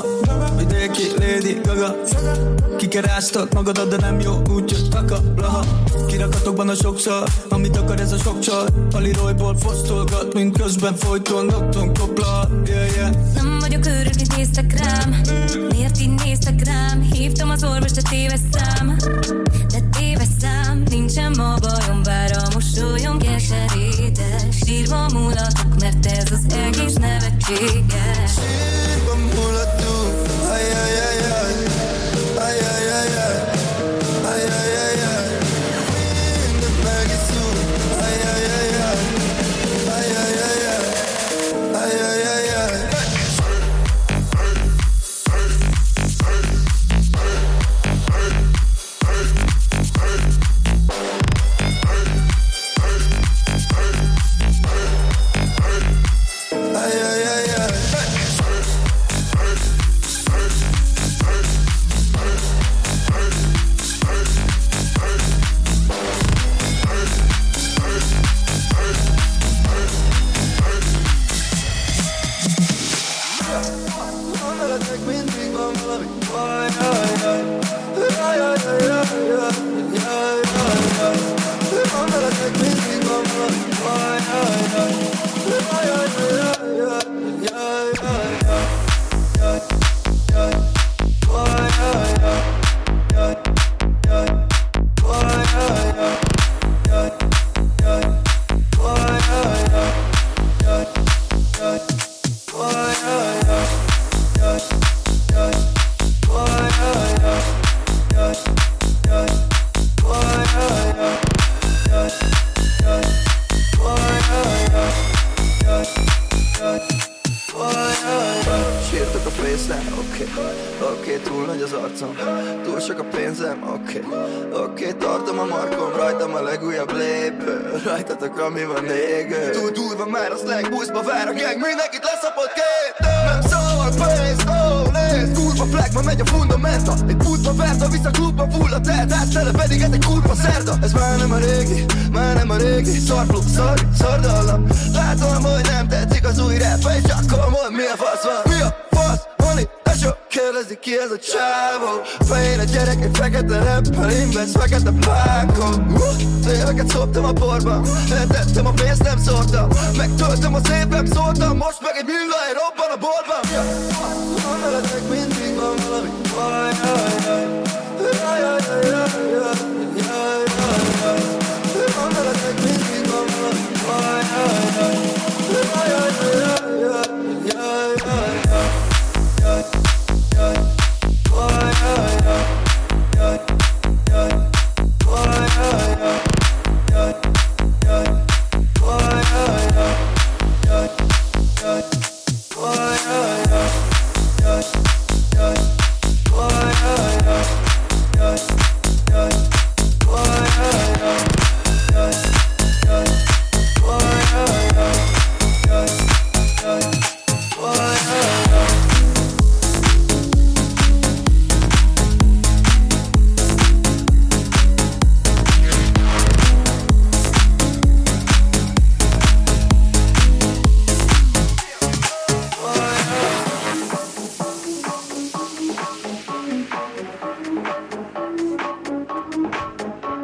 hogy délkék Lady Gaga. Kikeráztat magadat, de nem jó, úgyhogy taka, laha. Kirakatokban a sokszal, amit akar ez a sok csal. A Leroyból fosztolgat, mint közben folyton dokton kopla, yeah, yeah. Nem vagyok őrült, és néztek rám. Miért így néztek rám? Hívtam az orvost, de téveszám. De téveszám, nincsen ma bajom, bár a mosolyom keserédes. Sírva mulatok, mert ez az egész nevetséges.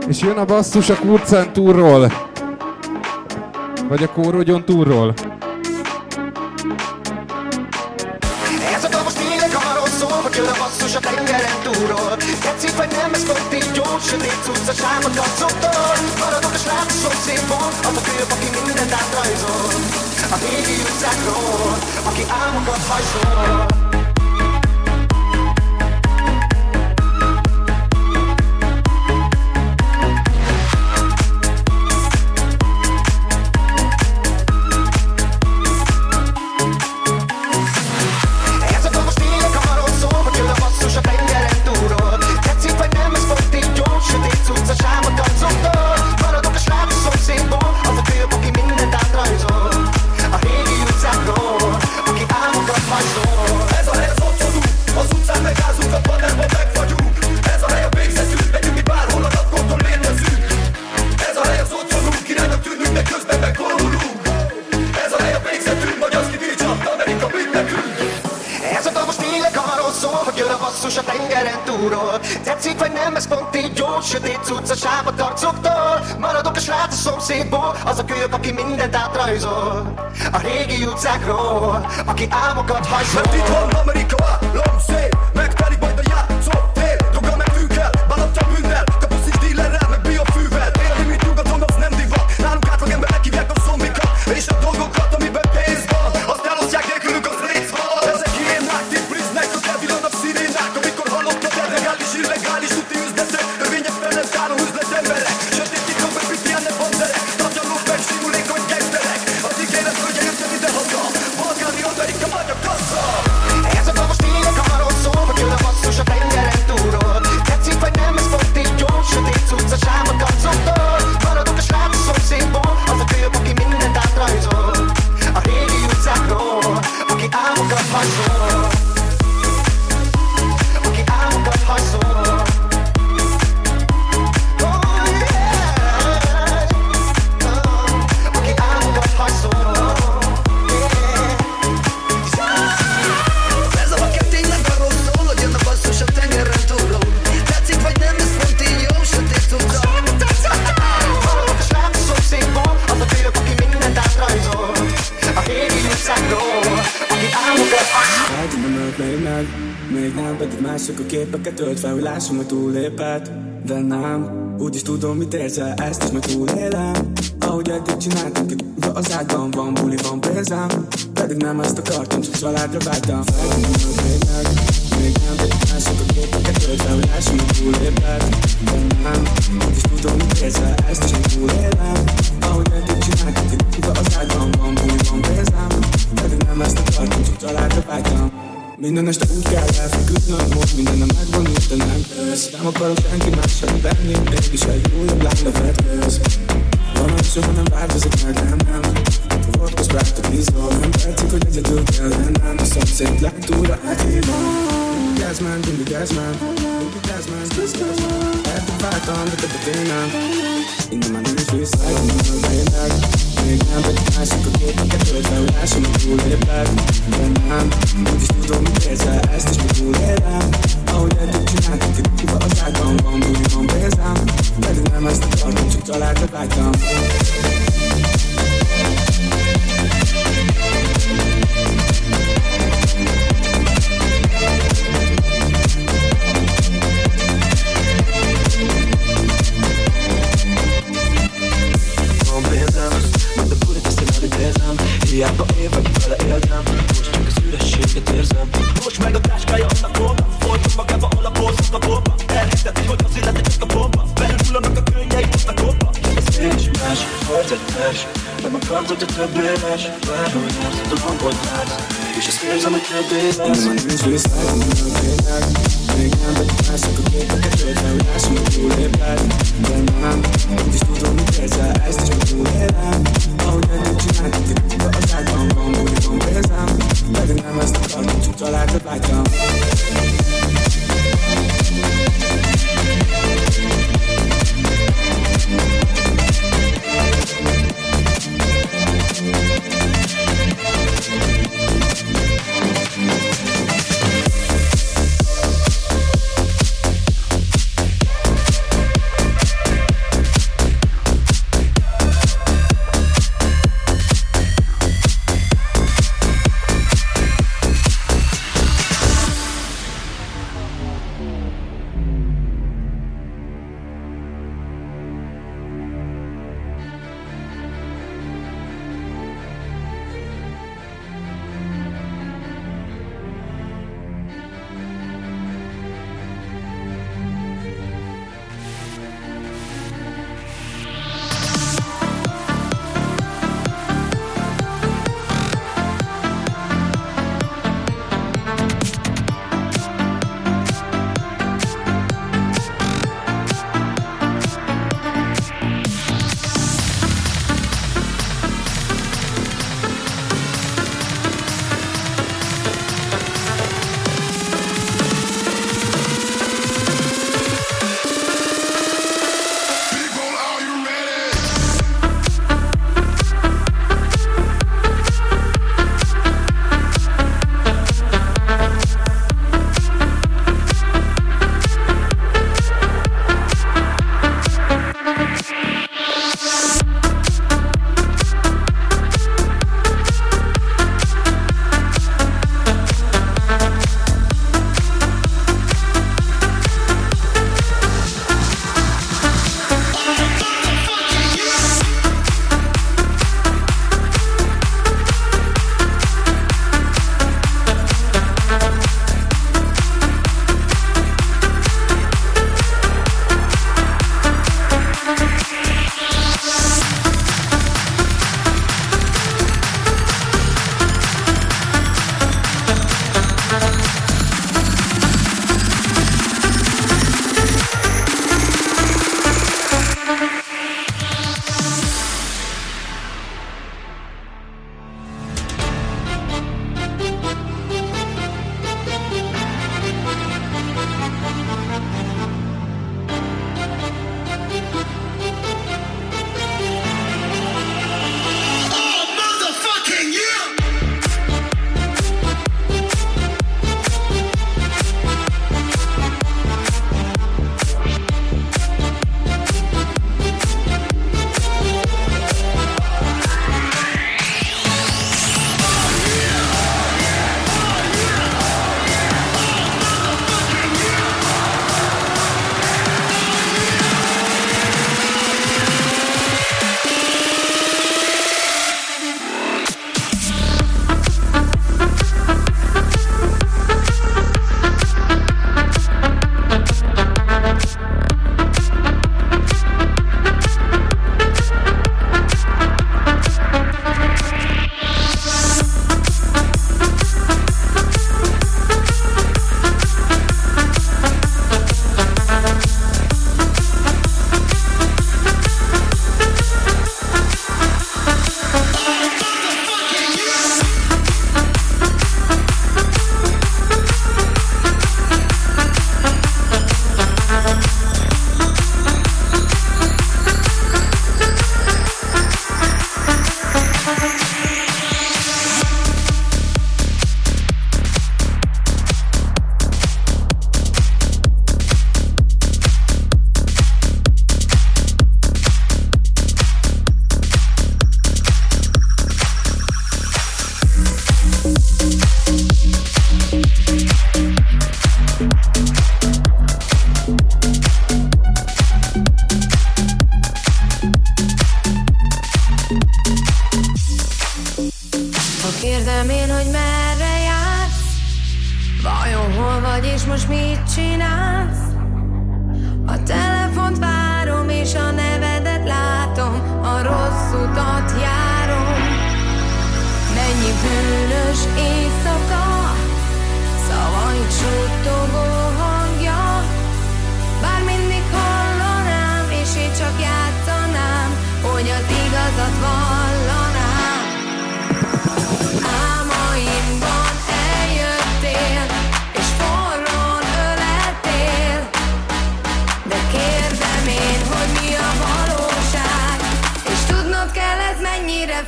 És jön a basszus a Kurcán túlról. Vagy a Kórogyon túlról. Ez a kapos tényleg arról szól, hogy jön a basszus a tengeren túlról. Tetszik vagy nem, ez folytik gyors, sötét cucc a sámakat szoktól. Maradok a srác, sok szép volt, az a kőbb, aki mindent átrajzol. A régi utcákról, aki álmokat hajszol. Let's gyere túlról. Tetszik vagy nem, ez pont így jó, sötét cucc a sápat arcoktól. Maradok a srác a szomszédból, az a kölyök, aki mindent átrajzol a régi utcákról, aki álmokat hajszol. Mert itt van Amerika, állom szép, megtelik majd a játszó tél. Droga meg fűkkel, bánatja bűnnel, kapuszik dílerrel, meg biofűvel. Élni, mint nyugaton, az nem divat, nálunk átlag emberek hívják a szombikat. És a dolgokat, amiben pénz van, azt elosztják nélkülünk, az rész van. Ezek irénák, tipriznek, az elvillanap szirénák. Amikor halott a legális, illegális úti üzletek, törvények fel nem táró üzlet emberek. Sötét titok, meg piti ennek van derek, nagyalók meg simulékony gengterek. Az igények, hogy eljöttem ide haza, balkáni Amerika vagy a kassa. Ez a babos tényleg arról szól, hogy jön a basszus a tengeren túlról. Tetszik vagy nem, ez pont így jó, sötét cucc a sámat arcoktól. Maradok a srác a szomszédból, az a kölyök, aki mindent átrajzol a régi utcákról, aki álmokat hajszol. Aki álmokat hajszol. Oh yeah. Oh. Aki álmokat hajszol. Yeah. Ez a vaker tényleg arról szól, hogy jön a basszus a tengeren túlról. Tetszik vagy nem, ez pont így jó, sötét tudta. Maradok a srác a szomszédból, az a kölyök, aki mindent átrajzol a régi utcákról, aki álmokat hajszol. Még meg, még nem, pedig mások a képeket ölt fel, hogy lássam, hogy túlépett. De nem, úgyis tudom, mit érzel, ezt is meg túlélem. Ahogy eddig csináltam, kitudva az ágyban van, buli van pénzem. Pedig nem ezt akartam, csak családra vágytam. Feltudom, még meg, még nem, pedig mások a képeket ölt fel, hogy lássam, hogy túlépett. De nem, úgyis tudom, mit érzel, ezt is meg túlélem. Ahogy eddig csináltam, kitudva az ágyban van, buli van pénzem. Pedig nem ezt akartam, csak családra vágytam. Minden este úgy kell elfeküdnöm, most mindenem megvan, de nem kösz. Nem akarok senki mással benni, mégis egy újabb lány a vetkőz. Van, hogy soha nem változik meg, nem, nem. Volt most bár a tízról, nem tetszik, hogy egyedül kell lennem. A szomszéd lány túlra áthívom. Mindig ez ment, mindig ez ment, mindig ez ment, mindig ez ment. Eltök váltam, de többet én nem. Innen már nincs vissza, innen a lényeg. Még nem, pedig mások a képeket ölt le, hogy lássam, hogy túlépek. De nem, úgyis tudom, mit érzel, ezt is meg túlélem. Ahogy eddig csináltam, kitudva az ágyban van, buli van pénzem. Pedig nem ezt akartam, csak családra vágytam. Hiába évek vele éltem, most csak az ürességet érzem. Most meg a táskája annak olva, folyton magába alapoznak olva. Elhiszed, hogy az illete csak a bomba, felhullanak a könnyei, hoznak olva. Ez nincs más, folytatás, nem akarsz, hogy a több éves. Várom, hogy nem tudom, hogy látsz, és azt érzem, hogy több éves. Nem nincs visszállam, nem a tényleg, még nem vagyok mások a képeket, öltem, hogy lássam, hogy túléped. De nem, úgy is tudom, mit érzel, ezt is meg túlélem. Ahogy eddig csináltam, kitudva az ágyban van, úgy van pénzem. Pedig nem ezt akartam, csak családra vágytam.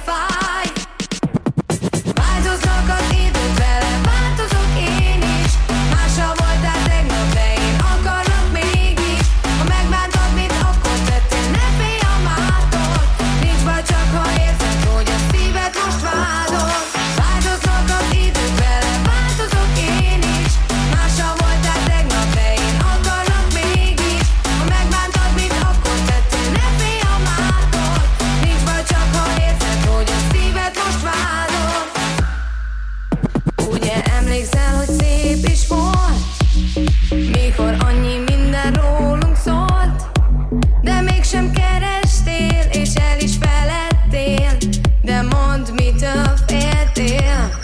fáj. Változnak az időt vele, változok én is. Mása voltál tegnap, de én akarlak mégis. Ha megbántad, mint akkor tettél, ne félj a mától. Nincs baj, csak ha érzed, hogy a szíved most vádol. Változnak az időt vele, változok én is. Mása voltál tegnap, de én akarlak mégis. Ha megbántad, mint akkor tettél, ne félj a mától. Nincs baj, csak ha érzed, hogy a szíved most vádol. Ugye emlékszel, hogy szép is volt, mikor annyi minden rólunk szólt, de mégsem kerestél, és el is feledtél, de mondd, mitől féltél.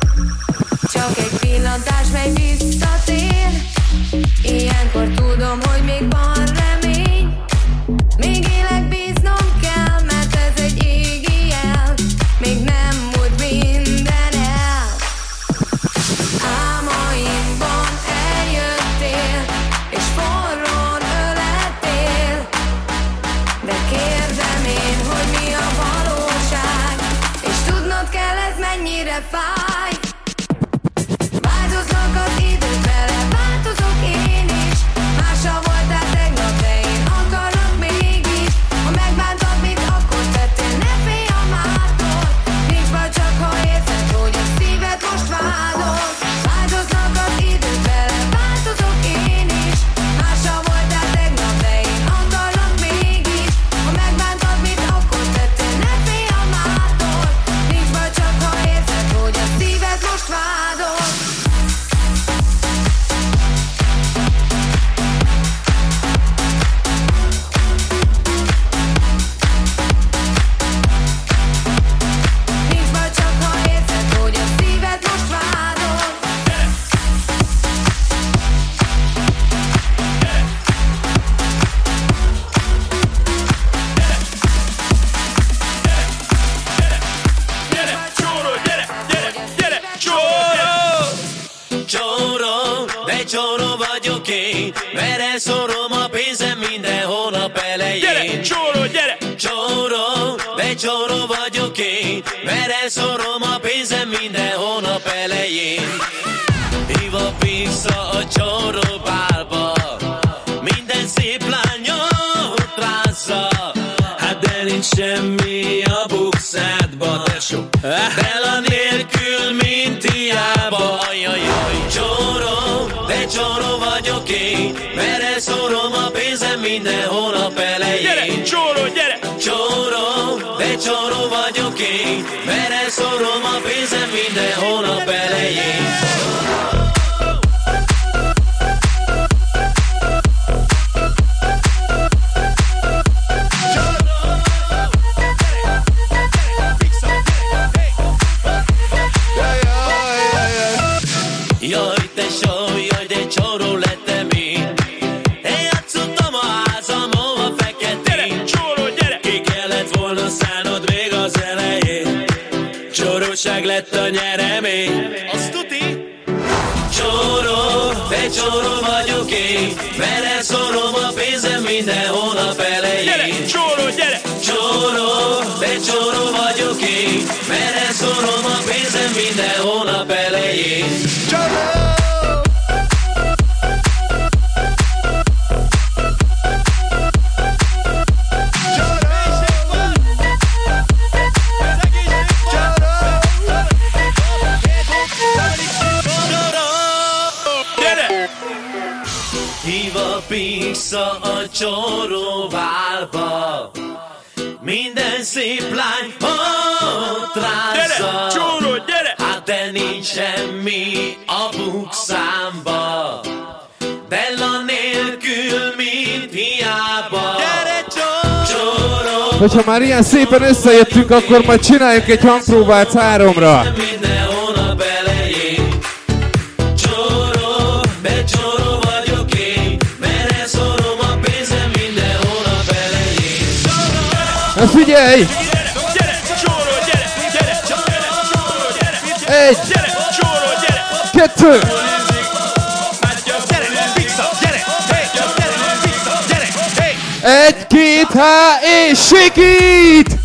Csak egy pillantás, mely visszatér, ilyenkor tudom, hogy még van remény, még élek, bíznom kell, mert ez egy égi jel, még nem múlt minden. Álmaimban eljöttél, és forrón ölettél, de kérdem én, hogy mi a valóság, és tudnod kell, ez mennyire fáj. Változnak az időt vele, változok én is. Mása voltál tegnap, de én akarlak mégis. Ha megbántad, mint akkor tettél, ne félj a mától. Nincs baj, csak ha érzed, hogy a szíved most vádol. Változnak az időt vele, változok én is. Mása voltál tegnap, de én akarlak mégis. Ha megbántad, mint akkor tettél, ne félj a mától. Nincs baj, csak ha érzed, hogy a szíved most vádol. Nincs baj, csak ha érzed, hogy a szíved most vádol. Csóró, de csóró vagyok én, mert elszorom a pénzem minden hónap elején. Csóró, gyere! Csóró, de csóró vagyok én, mert elszorom a pénzem minden hónap elején. Hívok vissza a csóró bálba, minden szép lányot rázza. Hát de nincs semmi a bukszádba, tesó, dela nélkül, mint hiába. Ajajaj. Csóró, de csóró vagyok én, mert elszorom a pénzem minden hónap elején. Gyere, csóró, gyere! Csóró, de csóró vagyok én, mert elszorom a pénzem minden hónap elején. Jaj, tesó, jaj, de csóró lettem én. Én játszottam a házam, hova feketén. Csóró, gyere! Ki kellett volna szánod még az elején. Csóróság lett a nyeremény. Azt tuti! Csóró, de csóró vagyok én, mert elszorom a pénzem minden hónap elején. Gyere, csóró, gyere! Csóró, de csóró vagyok én, mert elszorom a pénzem minden hónap elején. Csóró! Vissza a csóró bálba, minden szép lány ott rázza. Gyere, csóró, gyere! Hát de nincs semmi a bukszámba, della nélkül, mint hiába. Gyere, csóró! Hogyha már ilyen szépen összejöttünk, akkor majd csináljuk egy hangpróbát háromra. Na figyelj! Egy! Kettő! Egy, két, há, és sikít!